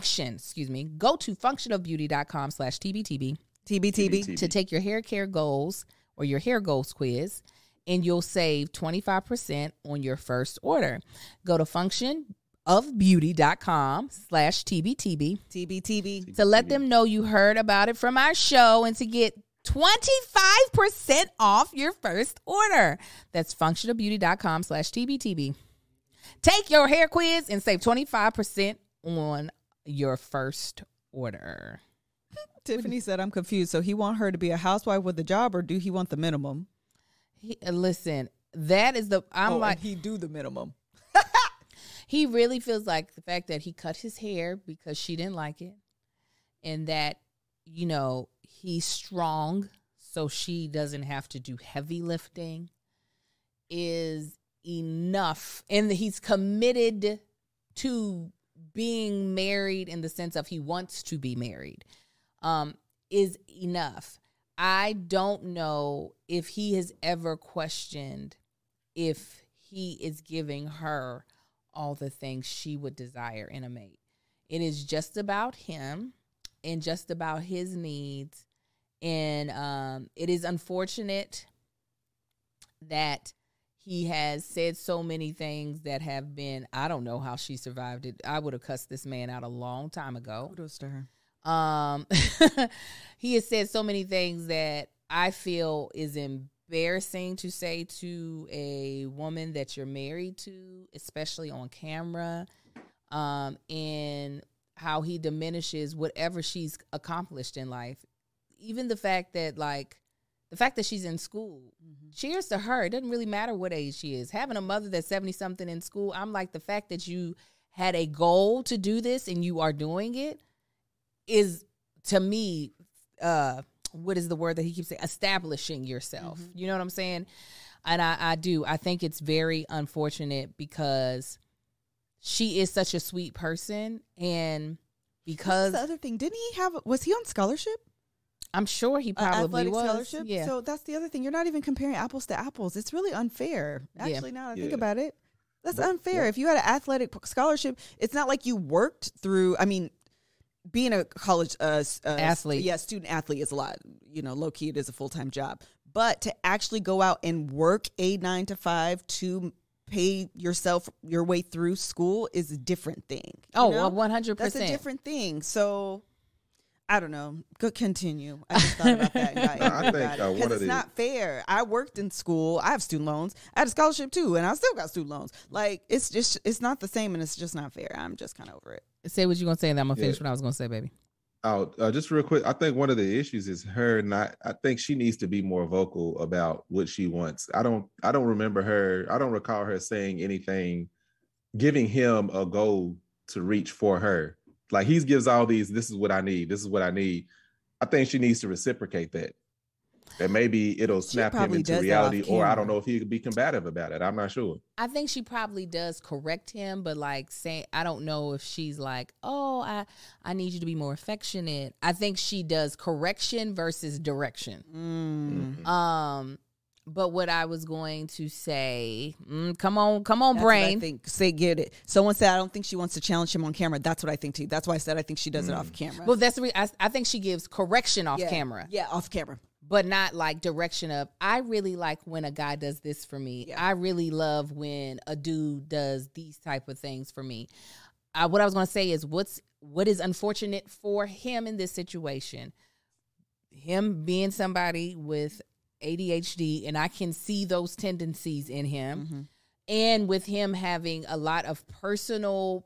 to functionofbeauty.com/TBTB. TBTB to take your hair care goals or your hair goals quiz, and you'll save 25% on your first order. Go to functionofbeauty.com/TBTB TBTB to let them know you heard about it from our show and to get 25% off your first order. That's functionofbeauty.com/TBTB. Take your hair quiz and save 25% on your first order. Tiffany said, I'm confused. So he want her to be a housewife with a job, or do he want the minimum? Listen, that is the... he do the minimum. He really feels like the fact that he cut his hair because she didn't like it, and that, you know, he's strong so she doesn't have to do heavy lifting is enough. And he's committed to being married in the sense of he wants to be married. Is enough. I don't know if he has ever questioned if he is giving her all the things she would desire in a mate. It is just about him and just about his needs. And it is unfortunate that he has said so many things that have been, I don't know how she survived it. I would have cussed this man out a long time ago. Kudos to her. He has said so many things that I feel is embarrassing to say to a woman that you're married to, especially on camera, and how he diminishes whatever she's accomplished in life. Even the fact that, like, the fact that she's in school, cheers to her. It doesn't really matter what age she is. Having a mother that's 70-something in school, I'm like, the fact that you had a goal to do this and you are doing it is, to me, what is the word that he keeps saying? Establishing yourself. Mm-hmm. You know what I'm saying? And I do. I think it's very unfortunate because she is such a sweet person. And because... That's the other thing. Didn't he have... Was he on scholarship? I'm sure he probably was. Scholarship? Yeah. So that's the other thing. You're not even comparing apples to apples. It's really unfair. Actually, now that I think about it, that's unfair. Yeah. If you had an athletic scholarship, it's not like you worked through... I mean... Being a college athlete, student athlete is a lot. You know, low key, it is a full time job. But to actually go out and work a 9-to-5 to pay yourself your way thugh school is a different thing. Oh, well, 100%. That's a different thing. So, I don't know. Good, continue. I just thought about that. Because it's not fair. I worked in school. I have student loans. I had a scholarship too, and I still got student loans. Like, it's just, it's not the same, and it's just not fair. I'm just kind of over it. Say what you're going to say, and I'm going to finish what I was going to say, baby. Oh, just real quick. I think one of the issues is her not, I think she needs to be more vocal about what she wants. I don't remember her. I don't recall her saying anything, giving him a goal to reach for her. Like, he gives all these, this is what I need. This is what I need. I think she needs to reciprocate that. And maybe it'll snap him into reality, or I don't know if he could be combative about it. I'm not sure. I think she probably does correct him, but like saying, I don't know if she's like, oh, I need you to be more affectionate. I think she does correction versus direction. Mm. Mm-hmm. But what I was going to say, come on, that's brain. What I think. Say, get it. Someone said, I don't think she wants to challenge him on camera. That's what I think too. That's why I said I think she does it off camera. Well, that's the reason. I think she gives correction off camera. Yeah, off camera. But not like direction of, I really like when a guy does this for me. Yeah. I really love when a dude does these type of things for me. What I was going to say is what is unfortunate for him in this situation, him being somebody with ADHD, and I can see those tendencies in him. Mm-hmm. and with him having a lot of personality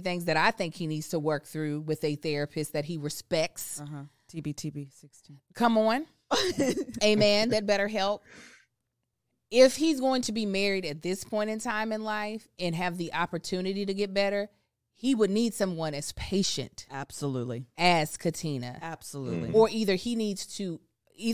things that I think he needs to work through with a therapist that he respects. Uh-huh. TBTB 16. Come on. Amen. That better help. If he's going to be married at this point in time in life and have the opportunity to get better, he would need someone as patient. Absolutely. As Katina. Absolutely. Or either he's going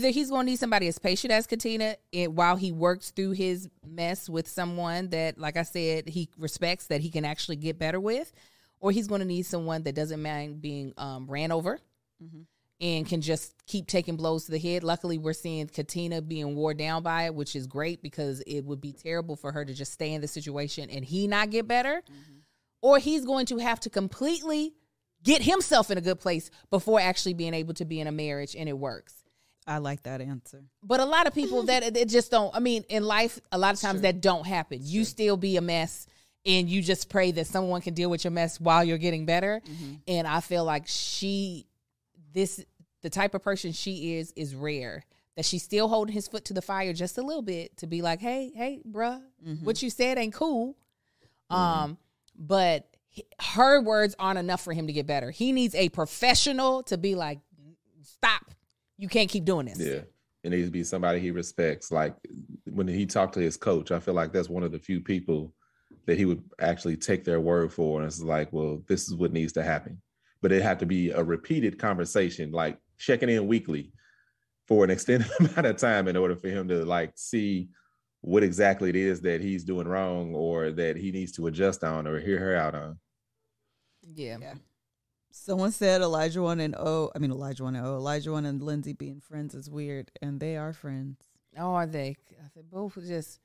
to need somebody as patient as Katina while he works through his mess with someone that, like I said, he respects, that he can actually get better with, or he's going to need someone that doesn't mind being ran over. Mm-hmm. And can just keep taking blows to the head. Luckily, we're seeing Katina being wore down by it, which is great, because it would be terrible for her to just stay in the situation and he not get better. Mm-hmm. Or he's going to have to completely get himself in a good place before actually being able to be in a marriage and it works. I like that answer. But a lot of people that it just don't, I mean, in life, a lot of times that don't happen. You still be a mess. And you just pray that someone can deal with your mess while you're getting better. Mm-hmm. And I feel like the type of person she is rare, that she's still holding his foot to the fire just a little bit to be like, hey, bruh, mm-hmm. what you said ain't cool. Mm-hmm. But her words aren't enough for him to get better. He needs a professional to be like, stop, you can't keep doing this. Yeah. It needs to be somebody he respects. Like when he talked to his coach, I feel like that's one of the few people that he would actually take their word for. And it's like, well, this is what needs to happen. But it had to be a repeated conversation, like checking in weekly for an extended amount of time in order for him to like see what exactly it is that he's doing wrong or that he needs to adjust on or hear her out on. Yeah. Someone said Elijah 1 and Lindsay being friends is weird, and they are friends. Oh, are they? I said both just...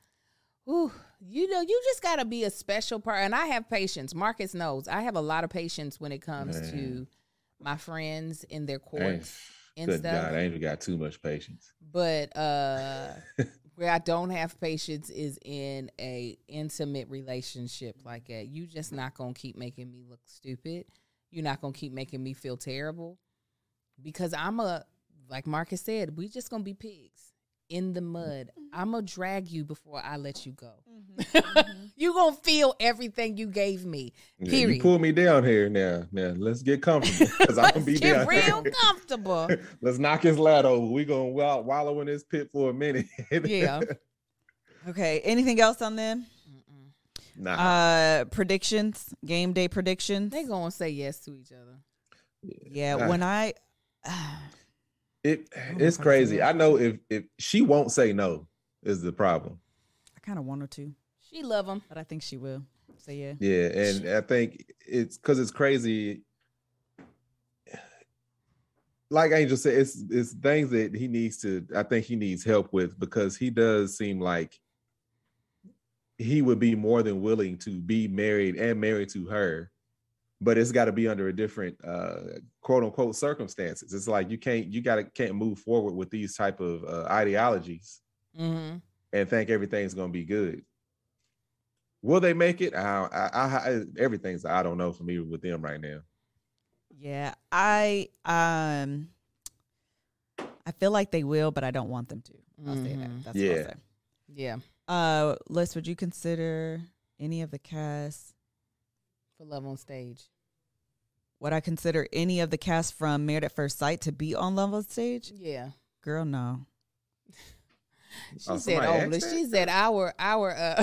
Ooh, you just got to be a special part. And I have patience. Marcus knows. I have a lot of patience when it comes to my friends in their courts and good stuff. God, I ain't got too much patience. But where I don't have patience is in a intimate relationship like that. You just not going to keep making me look stupid. You're not going to keep making me feel terrible. Because like Marcus said, we just going to be pigs in the mud. I'm going to drag you before I let you go. Mm-hmm. You're going to feel everything you gave me. Period. Yeah, you pull me down here now. Now let's get comfortable. Comfortable. Let's knock his ladder over. We're going to wallow in this pit for a minute. Yeah. Okay. Anything else on them? Nah. Predictions? Game day predictions? They're going to say yes to each other. Yeah. It's crazy. I know if she won't say no is the problem. I kind of want her to. She love him, but I think she will. So yeah. Yeah, and I think it's because it's crazy. Like Angel said, it's things that he needs to. I think he needs help with, because he does seem like he would be more than willing to be married and married to her. But it's got to be under a different quote unquote circumstances. It's like you can't move forward with these type of ideologies mm-hmm. and think everything's going to be good. Will they make it? Everything's I don't know for me with them right now. Yeah, I feel like they will, but I don't want them to. I'll say that. That's what I'll say. Yeah. Liz, would you consider any of the cast for Love on Stage? Would I consider any of the cast from Married at First Sight to be on Love on Stage? Yeah. Girl, no. She said our our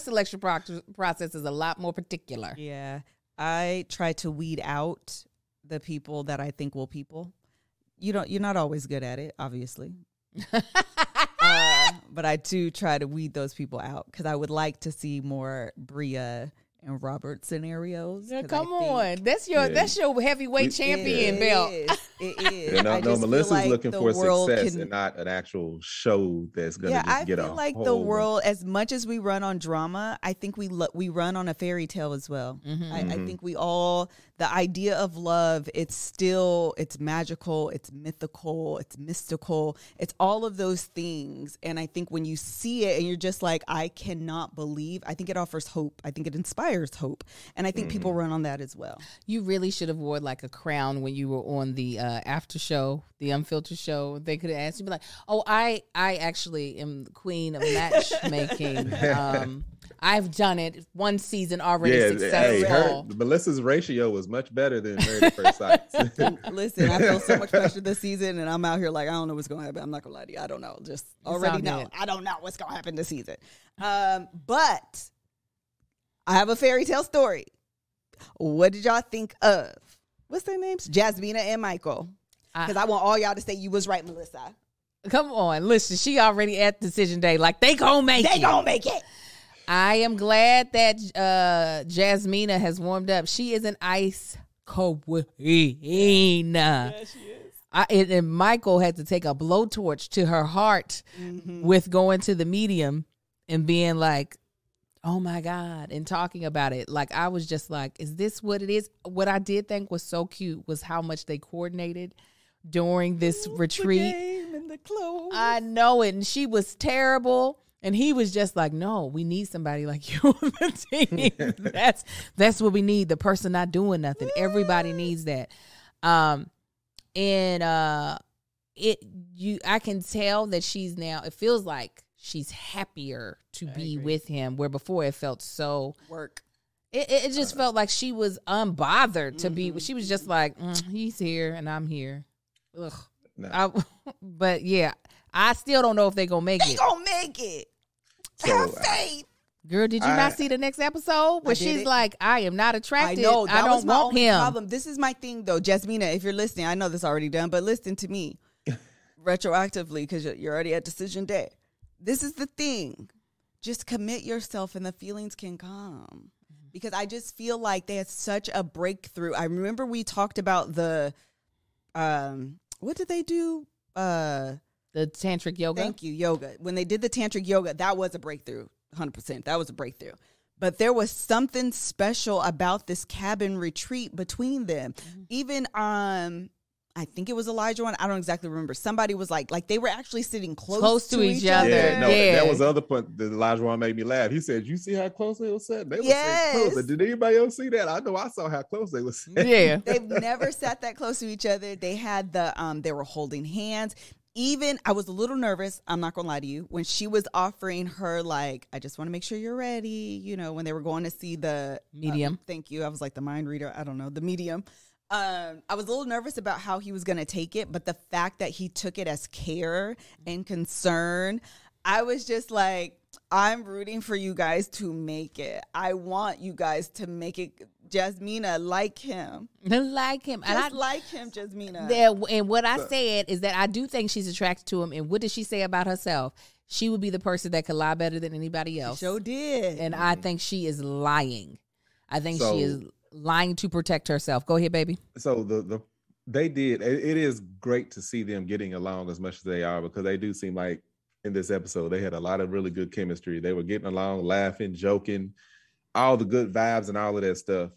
selection process is a lot more particular. Yeah. I try to weed out the people that I think will people. You're not always good at it, obviously. But I do try to weed those people out, because I would like to see more Bria and Robert scenarios. Yeah, come on. That's your heavyweight champion belt. It is. Yeah, no, Melissa's like looking for success and not an actual show that's going to get off. I feel like the world, as much as we run on drama, I think we run on a fairy tale as well. Mm-hmm. I think we all, the idea of love, it's magical, it's mythical, it's mystical. It's all of those things. And I think when you see it and you're just like, I cannot believe, I think it offers hope. I think it inspires hope, and I think people run on that as well. You really should have wore like a crown when you were on the after show, the Unfiltered show, they could have asked me, like, oh, I actually am the queen of matchmaking. I've done it one season already, successful. Hey, Melissa's ratio was much better than Married at First Sight. Listen, I feel so much pressure this season, and I'm out here like, I don't know what's going to happen. I'm not going to lie to you. I don't know. Just already know. I don't know what's going to happen this season. But I have a fairy tale story. What did y'all think of? What's their names? Jasmina and Michael. Because I want all y'all to say you was right, Melissa. Come on. Listen, she already at decision day. Like, they going to make it. They going to make it. I am glad that Jasmina has warmed up. She is an ice queen. Yeah, she is. And Michael had to take a blowtorch to her heart with going to the medium and being like, oh my God, and talking about it. Like, I was just like, is this what it is? What I did think was so cute was how much they coordinated during this retreat. The game and the clothes. I know it. And she was terrible. And he was just like, no, we need somebody like you on the team. That's what we need. The person not doing nothing. Everybody needs that. I can tell that she's now, it feels like she's happier to be with him, where before it felt so work. It just felt like she was unbothered to be. She was just like, he's here and I'm here. Ugh. No. But yeah. I still don't know if they're going to make it. They're going to make it. So, have faith. Girl, did you not see the next episode where she's like, I am not attracted. I know. I don't want him. Problem. This is my thing, though. Jasmina, if you're listening, I know this already done, but listen to me retroactively because you're already at decision day. This is the thing. Just commit yourself and the feelings can come. Because I just feel like they had such a breakthrough. I remember we talked about the, what did they do? The tantric yoga. Thank you, yoga. When they did the tantric yoga, that was a breakthrough, 100%. That was a breakthrough. But there was something special about this cabin retreat between them. Mm-hmm. Even, I think it was Elijah one. I don't exactly remember. Somebody was like they were actually sitting close to each other. Yeah, no, that was the other point that Elijah one made me laugh. He said, you see how close they were sitting? They were sitting close. Did anybody else see that? I know I saw how close they were sitting. Yeah. They've never sat that close to each other. They had they were holding hands. Even I was a little nervous, I'm not going to lie to you, when she was offering her, like, I just want to make sure you're ready, you know, when they were going to see the medium. Thank you. I was like the mind reader. I don't know. The medium. I was a little nervous about how he was going to take it, but the fact that he took it as care and concern, I was just like, I'm rooting for you guys to make it. I want you guys to make it. Jasmina, like him. Jasmina. And what I said is that I do think she's attracted to him. And what did she say about herself? She would be the person that could lie better than anybody else. She sure did. And I think she is lying. I think she is lying to protect herself. Go ahead, baby. So they did. It is great to see them getting along as much as they are, because they do seem like in this episode, they had a lot of really good chemistry. They were getting along, laughing, joking, all the good vibes and all of that stuff.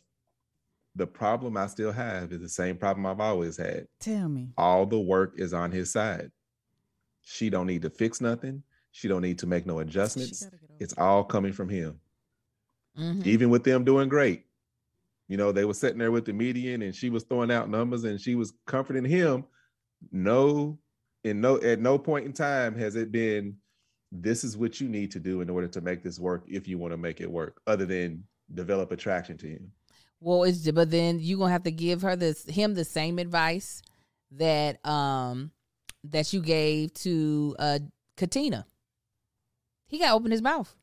The problem I still have is the same problem I've always had. Tell me. All the work is on his side. She don't need to fix nothing. She don't need to make no adjustments. It's all coming from him. Mm-hmm. Even with them doing great. You know, they were sitting there with the median and she was throwing out numbers and she was comforting him. At no point in time has it been, this is what you need to do in order to make this work if you want to make it work, other than develop attraction to him. Well, but then you're gonna have to give him the same advice that that you gave to Katina. He gotta open his mouth.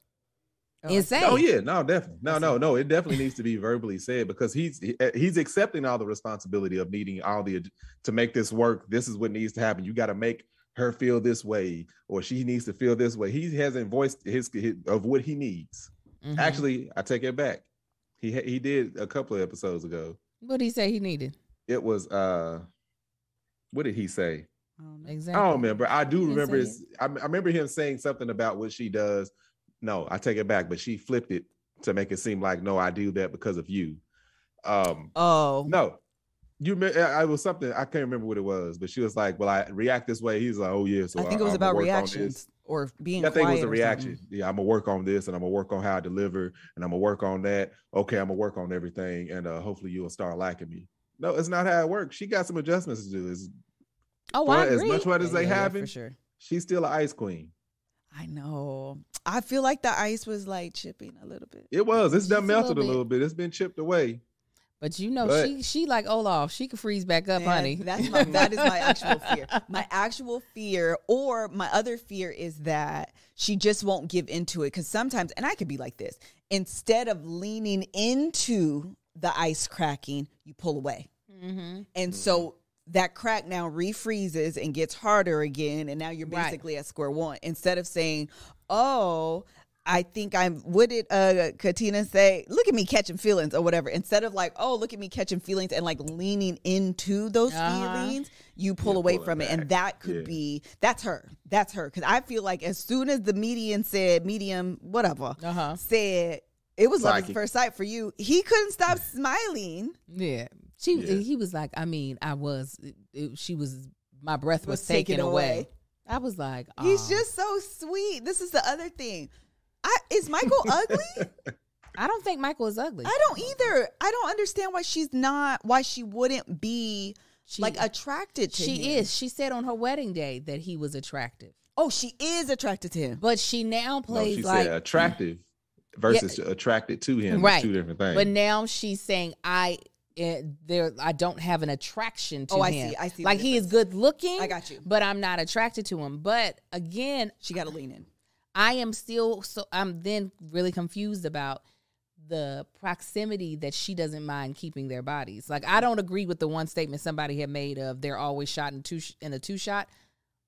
Insane. Oh yeah, no, definitely, no. It definitely needs to be verbally said, because he's accepting all the responsibility of needing all the to make this work. This is what needs to happen. You got to make her feel this way, or she needs to feel this way. He hasn't voiced his of what he needs. Mm-hmm. Actually, I take it back. He did a couple of episodes ago. What did he say he needed? It was what did he say? Exactly. I don't remember. I do remember. I remember him saying something about what she does. No, I take it back. But she flipped it to make it seem like, no, I do that because of you. No, it was something, I can't remember what it was. But she was like, "Well, I react this way." He's like, "Oh yeah." So I think it was about reactions. Or being quiet. I think it was a reaction. Yeah, I'm gonna work on this, and I'm gonna work on how I deliver, and I'm gonna work on that. Okay, I'm gonna work on everything, and hopefully you'll start liking me. No, it's not how it works. She got some adjustments to do. It's, oh, I agree. As much fun as they have, for sure. She's still an ice queen. I know. I feel like the ice was like chipping a little bit. It was. It's done melted a little bit. It's been chipped away. But you know, she like Olaf. She can freeze back up, honey. That is my actual fear. My actual fear, or my other fear, is that she just won't give into it. Because sometimes, and I could be like this, instead of leaning into the ice cracking, you pull away. Mm-hmm. And so that crack now refreezes and gets harder again. And now you're basically at square one. Instead of saying, oh, I think I'm, what did Katina say? Look at me catching feelings or whatever. Instead of like, oh, look at me catching feelings and like leaning into those feelings, you pull away from it. And that could be, that's her. Because I feel like as soon as the medium said, it was love at first sight for you, he couldn't stop smiling. Yeah. He was like, I mean, my breath was taken away. I was like, oh. He's just so sweet. This is the other thing. Is Michael ugly? I don't think Michael is ugly. I don't either. I don't understand why she wouldn't be attracted to him. She is. She said on her wedding day that he was attractive. Oh, she is attracted to him. But she now plays she said attractive versus attracted to him. Right. It's two different things. But now she's saying, I don't have an attraction to him. I see. Like, he is good looking. I got you. But I'm not attracted to him. But again, she got to lean in. I'm then really confused about the proximity that she doesn't mind keeping their bodies. Like, I don't agree with the one statement somebody had made of they're always shot in a two shot.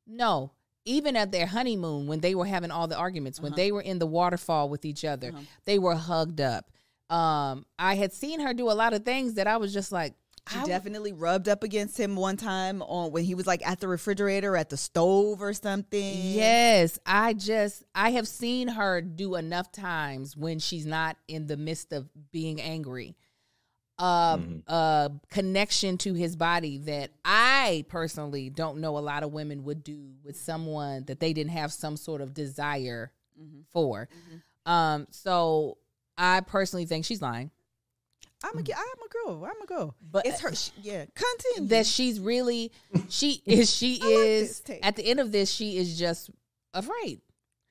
No, even at their honeymoon, when they were having all the arguments, when they were in the waterfall with each other, they were hugged up. I had seen her do a lot of things that I was just like, she definitely rubbed up against him one time when he was like at the refrigerator, at the stove or something. Yes, I have seen her do enough times when she's not in the midst of being angry. Connection to his body that I personally don't know a lot of women would do with someone that they didn't have some sort of desire for. Mm-hmm. So I personally think she's lying. I'm a girl. But it's her. Continue. That she's really, she is, at the end of this, she is just afraid.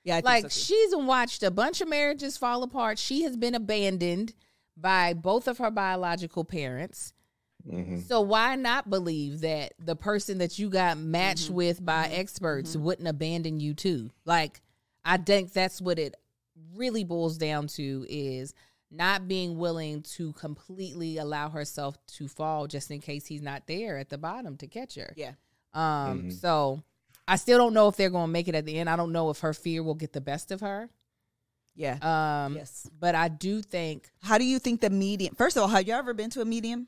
Yeah. She's watched a bunch of marriages fall apart. She has been abandoned by both of her biological parents. Mm-hmm. So why not believe that the person that you got matched with by experts wouldn't abandon you too? Like, I think that's what it really boils down to, is not being willing to completely allow herself to fall just in case he's not there at the bottom to catch her. Yeah. So I still don't know if they're going to make it at the end. I don't know if her fear will get the best of her. Yeah. Yes. But I do think. How do you think the medium? First of all, have you ever been to a medium?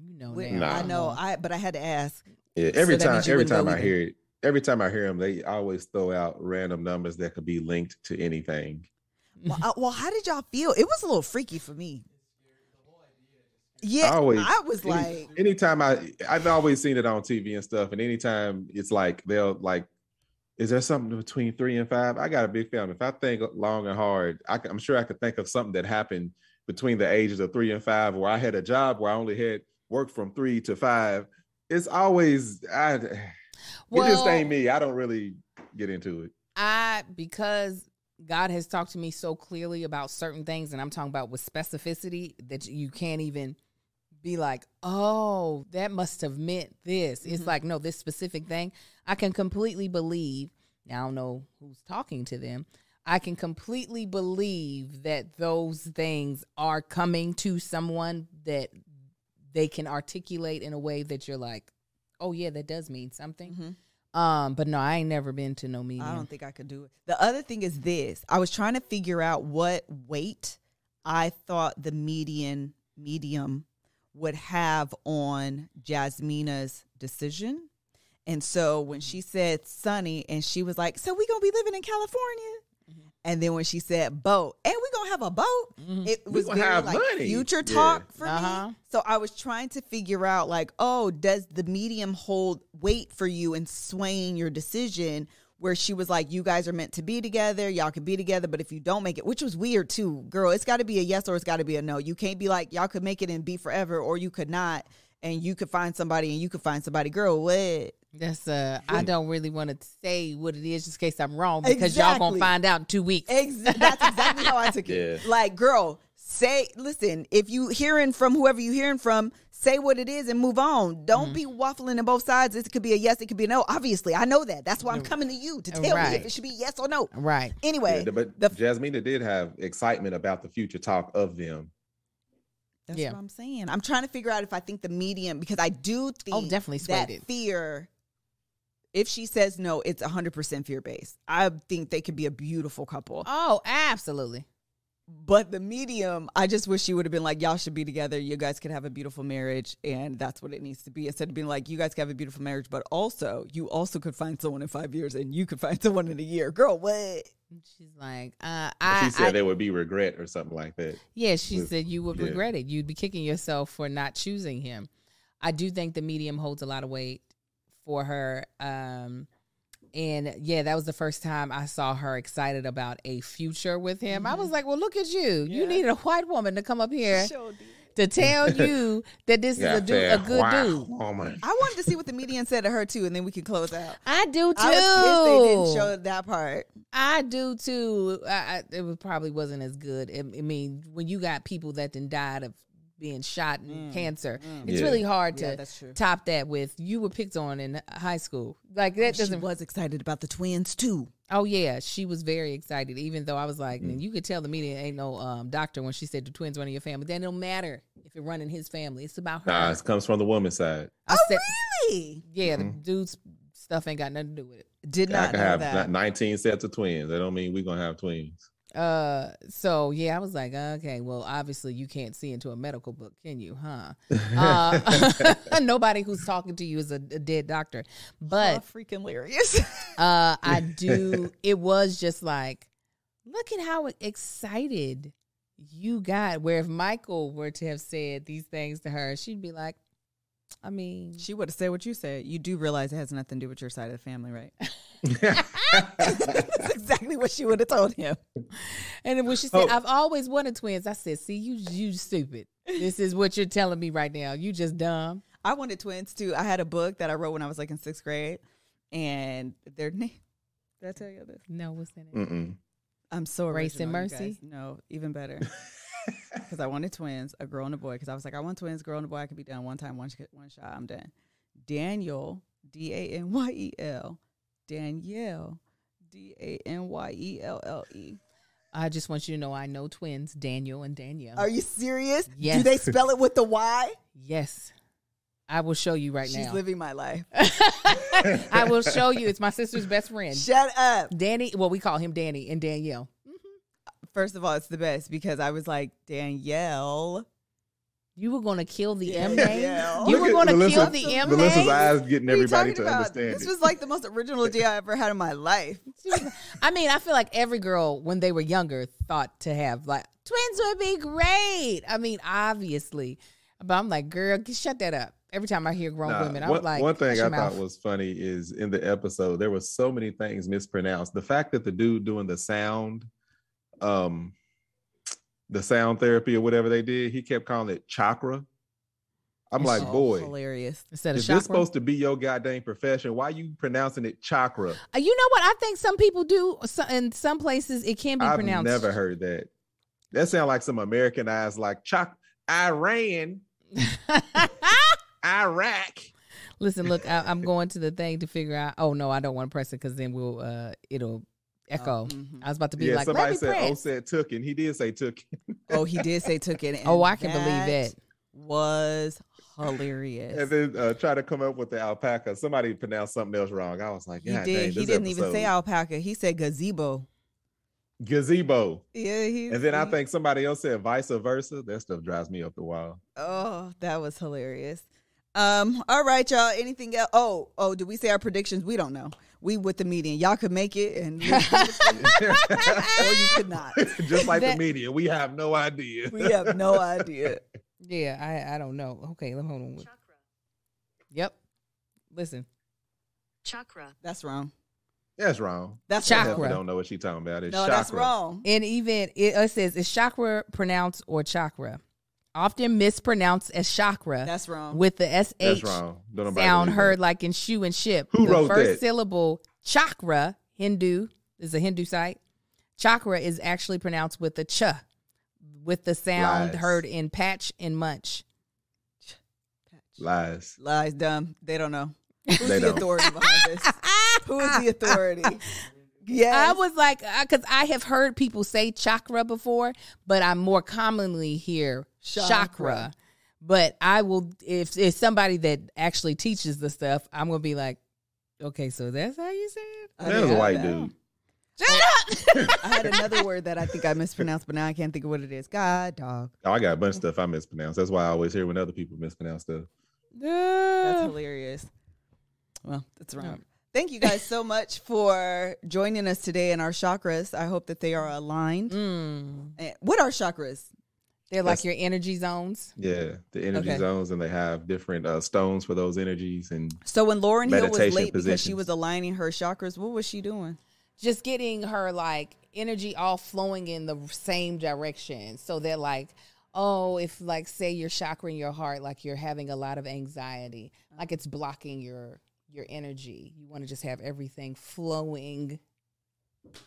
You know, I know. But I had to ask. Yeah. Every time I hear them, they always throw out random numbers that could be linked to anything. Well, how did y'all feel? It was a little freaky for me. Yeah, anytime I've always seen it on TV and stuff, and anytime it's like they'll like, is there something between 3 and 5? I got a big family. If I think long and hard, I'm sure I could think of something that happened between the ages of 3 and 5, where I had a job where I only had work from 3 to 5. It's always it just ain't me. I don't really get into it. Because God has talked to me so clearly about certain things, and I'm talking about with specificity that you can't even be like, oh, that must have meant this. It's like, no, this specific thing, I can completely believe. Now, I don't know who's talking to them. I can completely believe that those things are coming to someone that they can articulate in a way that you're like, oh, yeah, that does mean something. Mm-hmm. But no, I ain't never been to no medium. I don't think I could do it. The other thing is this. I was trying to figure out what weight I thought the medium would have on Jasmina's decision. And so when she said Sunny, and she was like, so we going to be living in California? Mm-hmm. And then when she said boat, and we going to have a boat, it was very like money. Future talk for me. So I was trying to figure out like, oh, does the medium hold weight for you in swaying your decision, where she was like, you guys are meant to be together. Y'all can be together. But if you don't make it, which was weird too, girl, it's got to be a yes or it's got to be a no. You can't be like, y'all could make it and be forever, or you could not. and you could find somebody and you could find somebody. Girl, what? That's I don't really want to say what it is just in case I'm wrong, because y'all gonna find out in 2 weeks. That's exactly how I took it. Yeah. Like, girl, listen, if you hearing from whoever you hearing from, say what it is and move on. Don't be waffling on both sides. It could be a yes, it could be a no. Obviously, I know that. That's why I'm coming to you to tell me if it should be yes or no. Right. Anyway. Yeah, but Jasmina did have excitement about the future talk of them. That's what I'm saying. I'm trying to figure out if I think the medium, because I do think definitely that fear, if she says no, it's 100% fear-based. I think they could be a beautiful couple. Oh, absolutely. But the medium, I just wish she would have been like, y'all should be together. You guys could have a beautiful marriage. And that's what it needs to be. Instead of being like, you guys could have a beautiful marriage, but also you also could find someone in 5 years and you could find someone in a year. Girl, what? She's like, she said there would be regret or something like that. Yeah, she said you would regret it. You'd be kicking yourself for not choosing him. I do think the medium holds a lot of weight for her. And yeah, that was the first time I saw her excited about a future with him. I was like, well, look at you. Yeah. You needed a white woman to come up here to tell you that this is a good dude. Oh, I wanted to see what the median said to her, too, and then we can close out. I do, too. I was pissed they didn't show that part. I do, too. It probably wasn't as good. I mean, when you got people that then died of being shot and cancer, it's really hard to top that with you were picked on in high school. Like that doesn't. She was excited about the twins too. Oh yeah, she was very excited. Even though I was like, you could tell the media ain't no doctor when she said the twins running your family. That don't matter if it running his family. It's about her. Nah, it comes from the woman's side. Really? Yeah, the dude's stuff ain't got nothing to do with it. Did not know have that. 19 sets of twins. That don't mean we're gonna have twins. So yeah, I was like, okay, well, obviously you can't see into a medical book, can you, huh? Nobody who's talking to you is a dead doctor, but freaking hilarious. I do. It was just like, look at how excited you got. Where if Michael were to have said these things to her, she'd be like, I mean, she would have said what you said. You do realize it has nothing to do with your side of the family, right? That's exactly what she would have told him. And when she said, I've always wanted twins, I said, see, you stupid. This is what you're telling me right now. You just dumb. I wanted twins, too. I had a book that I wrote when I was, like, in 6th grade. And their name. Did I tell you this? No, what's in it? Mm-mm. I'm so Grace and Mercy? No, even better. Because I wanted twins, a girl and a boy. Because I was like, I want twins, girl and a boy. I could be done one time, one shot, I'm done. Daniel, D-A-N-Y-E-L. Danielle, D-A-N-Y-E-L-L-E. I just want you to know I know twins, Daniel and Danielle. Are you serious? Yes. Do they spell it with the Y? Yes. I will show you right now. She's living my life. I will show you. It's my sister's best friend. Shut up. Danny, well, we call him Danny and Danielle. Mm-hmm. First of all, it's the best because I was like, Danielle. You were going to kill the M name? Yeah. You were going to kill the M name? Melissa's eyes getting everybody to understand. This was like the most original idea I ever had in my life. I mean, I feel like every girl, when they were younger, thought to have, like, twins would be great. I mean, obviously. But I'm like, girl, shut that up. Every time I hear grown women, I'm like, one thing I thought was funny is in the episode, there were so many things mispronounced. The fact that the dude doing the sound therapy or whatever they did, he kept calling it chakra. I'm like, boy, hilarious. Instead of chakra? This supposed to be your goddamn profession? Why are you pronouncing it chakra? You know what? I think some people do. In some places, it can be pronounced. I've never heard that. That sounds like some Americanized, like Iran, Iraq. Listen, look, I'm going to the thing to figure out. Oh no, I don't want to press it because then it'll echo. Mm-hmm. I was about to be like, somebody said, said took it. And he did say took it. He did say took it. And I can believe that. Was hilarious. And then try to come up with the alpaca. Somebody pronounced something else wrong. I was like, yeah, he didn't even say alpaca. He said gazebo. Gazebo. Yeah. And then I think somebody else said vice versa. That stuff drives me up the wall. Oh, that was hilarious. All right, y'all. Anything else? Oh, did we say our predictions? We don't know. We with the median. Y'all could make it, and or you could not. Just like the median, we have no idea. We have no idea. Yeah, I don't know. Okay, let me hold on. Chakra. Yep. Listen. Chakra. That's wrong. That's wrong. That's chakra. I don't know what she's talking about. It's chakra. That's wrong. And even it says, is chakra pronounced or chakra? often mispronounced as chakra. That's wrong. With the SH sound heard like in shoe and ship. Who wrote that? The first syllable, chakra, Hindu, is a Hindu site. Chakra is actually pronounced with a ch, with the sound heard in patch and munch. Lies. Lies, dumb. They don't know. Who's the authority behind this? Who is the authority? Yeah, I was like, because I have heard people say chakra before, but I more commonly hear chakra. But I will, if somebody that actually teaches the stuff, I'm going to be like, okay, so that's how you say it? That was a white dude. Shut up! I had another word that I think I mispronounced, but now I can't think of what it is. God, dog. Oh, I got a bunch of stuff I mispronounce. That's why I always hear when other people mispronounce stuff. That's hilarious. Well, that's wrong. No. Thank you guys so much for joining us today in our chakras. I hope that they are aligned. Mm. What are chakras? They're like your energy zones. Yeah, the energy zones, and they have different stones for those energies. And so when Lauryn Hill was late because she was aligning her chakras, what was she doing? Just getting her like energy all flowing in the same direction. So they're like, oh, if like say your chakra in your heart, like you're having a lot of anxiety, like it's blocking your energy. You want to just have everything flowing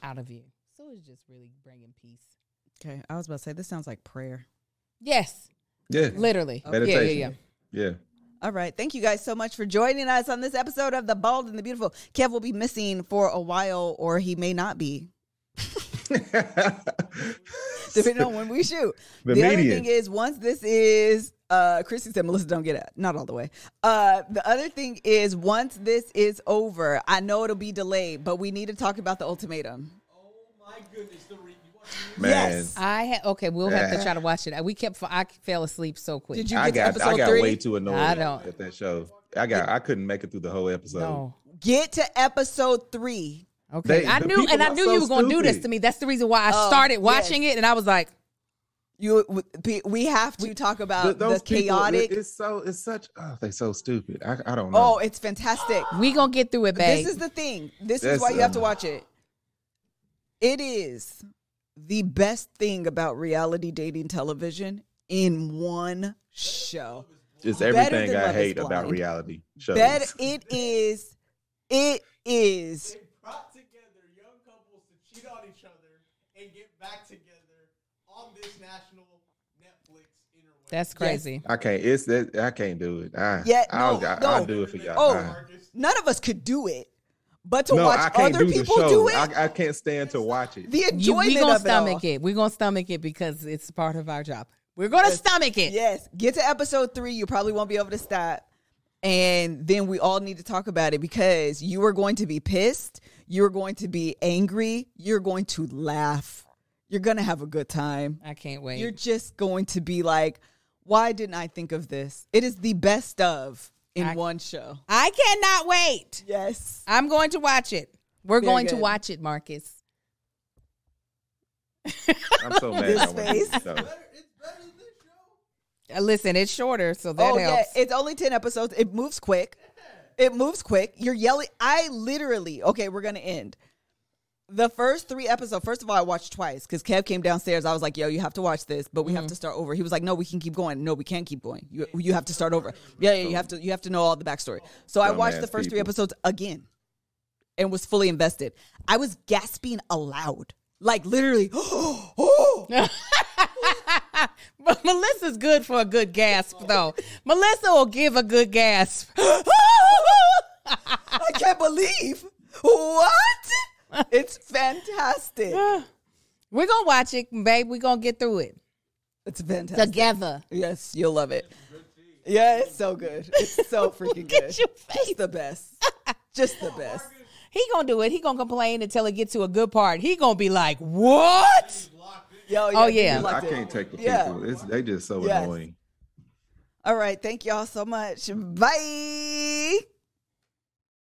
out of you. So it's just really bringing peace. Okay, I was about to say this sounds like prayer. Yes. Yeah. Literally. Okay. Meditation. Yeah. All right. Thank you guys so much for joining us on this episode of The Bald and the Beautiful. Kev will be missing for a while, or he may not be. Depending on when we shoot. The other thing is, once this is, Chrissy said, Melissa, don't get it. Not all the way. The other thing is, once this is over, I know it'll be delayed, but we need to talk about The Ultimatum. Oh, my goodness. Man. Yes, okay. We'll have to try to watch it. I fell asleep so quick. Did you get to episode 3? I got way too annoyed at that show. I couldn't make it through the whole episode. No. Get to episode 3. Okay, I knew you were going to do this to me. That's the reason why I started watching it, and I was like, "We have to talk about the chaotic." They're so stupid. I don't know. Oh, it's fantastic. We gonna get through it, babe. This is the thing. This is why you have to watch it. It is the best thing about reality dating television in one show. It's everything I hate about reality shows. It is. They brought together young couples to cheat on each other and get back together on this national Netflix interweb. That's crazy. Yes. I can't do it. I'll do it for y'all. Oh, none of us could do it. But to watch other people do it? I can't stand to watch it. The enjoyment of it all. We're going to stomach it because it's part of our job. We're going to stomach it. Yes. Get to episode 3. You probably won't be able to stop. And then we all need to talk about it because you are going to be pissed. You're going to be angry. You're going to laugh. You're going to have a good time. I can't wait. You're just going to be like, why didn't I think of this? It is the best of. In one show. I cannot wait. Yes. I'm going to watch it. We're going to watch it, Marcus. I'm so mad. This face. It's better than this show. Listen, it's shorter, so that helps. Yeah. It's only 10 episodes. It moves quick. You're yelling. We're going to end. The first 3 episodes, first of all, I watched twice because Kev came downstairs. I was like, yo, you have to watch this, but we have to start over. He was like, no, we can keep going. No, we can't keep going. You have to start over. Yeah, you have to know all the backstory. So I watched the first 3 episodes again and was fully invested. I was gasping aloud. Like literally, But Melissa's good for a good gasp, though. Melissa will give a good gasp. I can't believe. What? It's fantastic. We're going to watch it, babe. We're going to get through it. It's fantastic. Together. Yes, you'll love it. Yeah, it's so good. It's so freaking good. It's the best. Just the best. He going to do it. He going to complain until it gets to a good part. He going to be like, what? Yo, yeah. I can't take the people. Yeah. They just so annoying. All right. Thank y'all so much. Bye.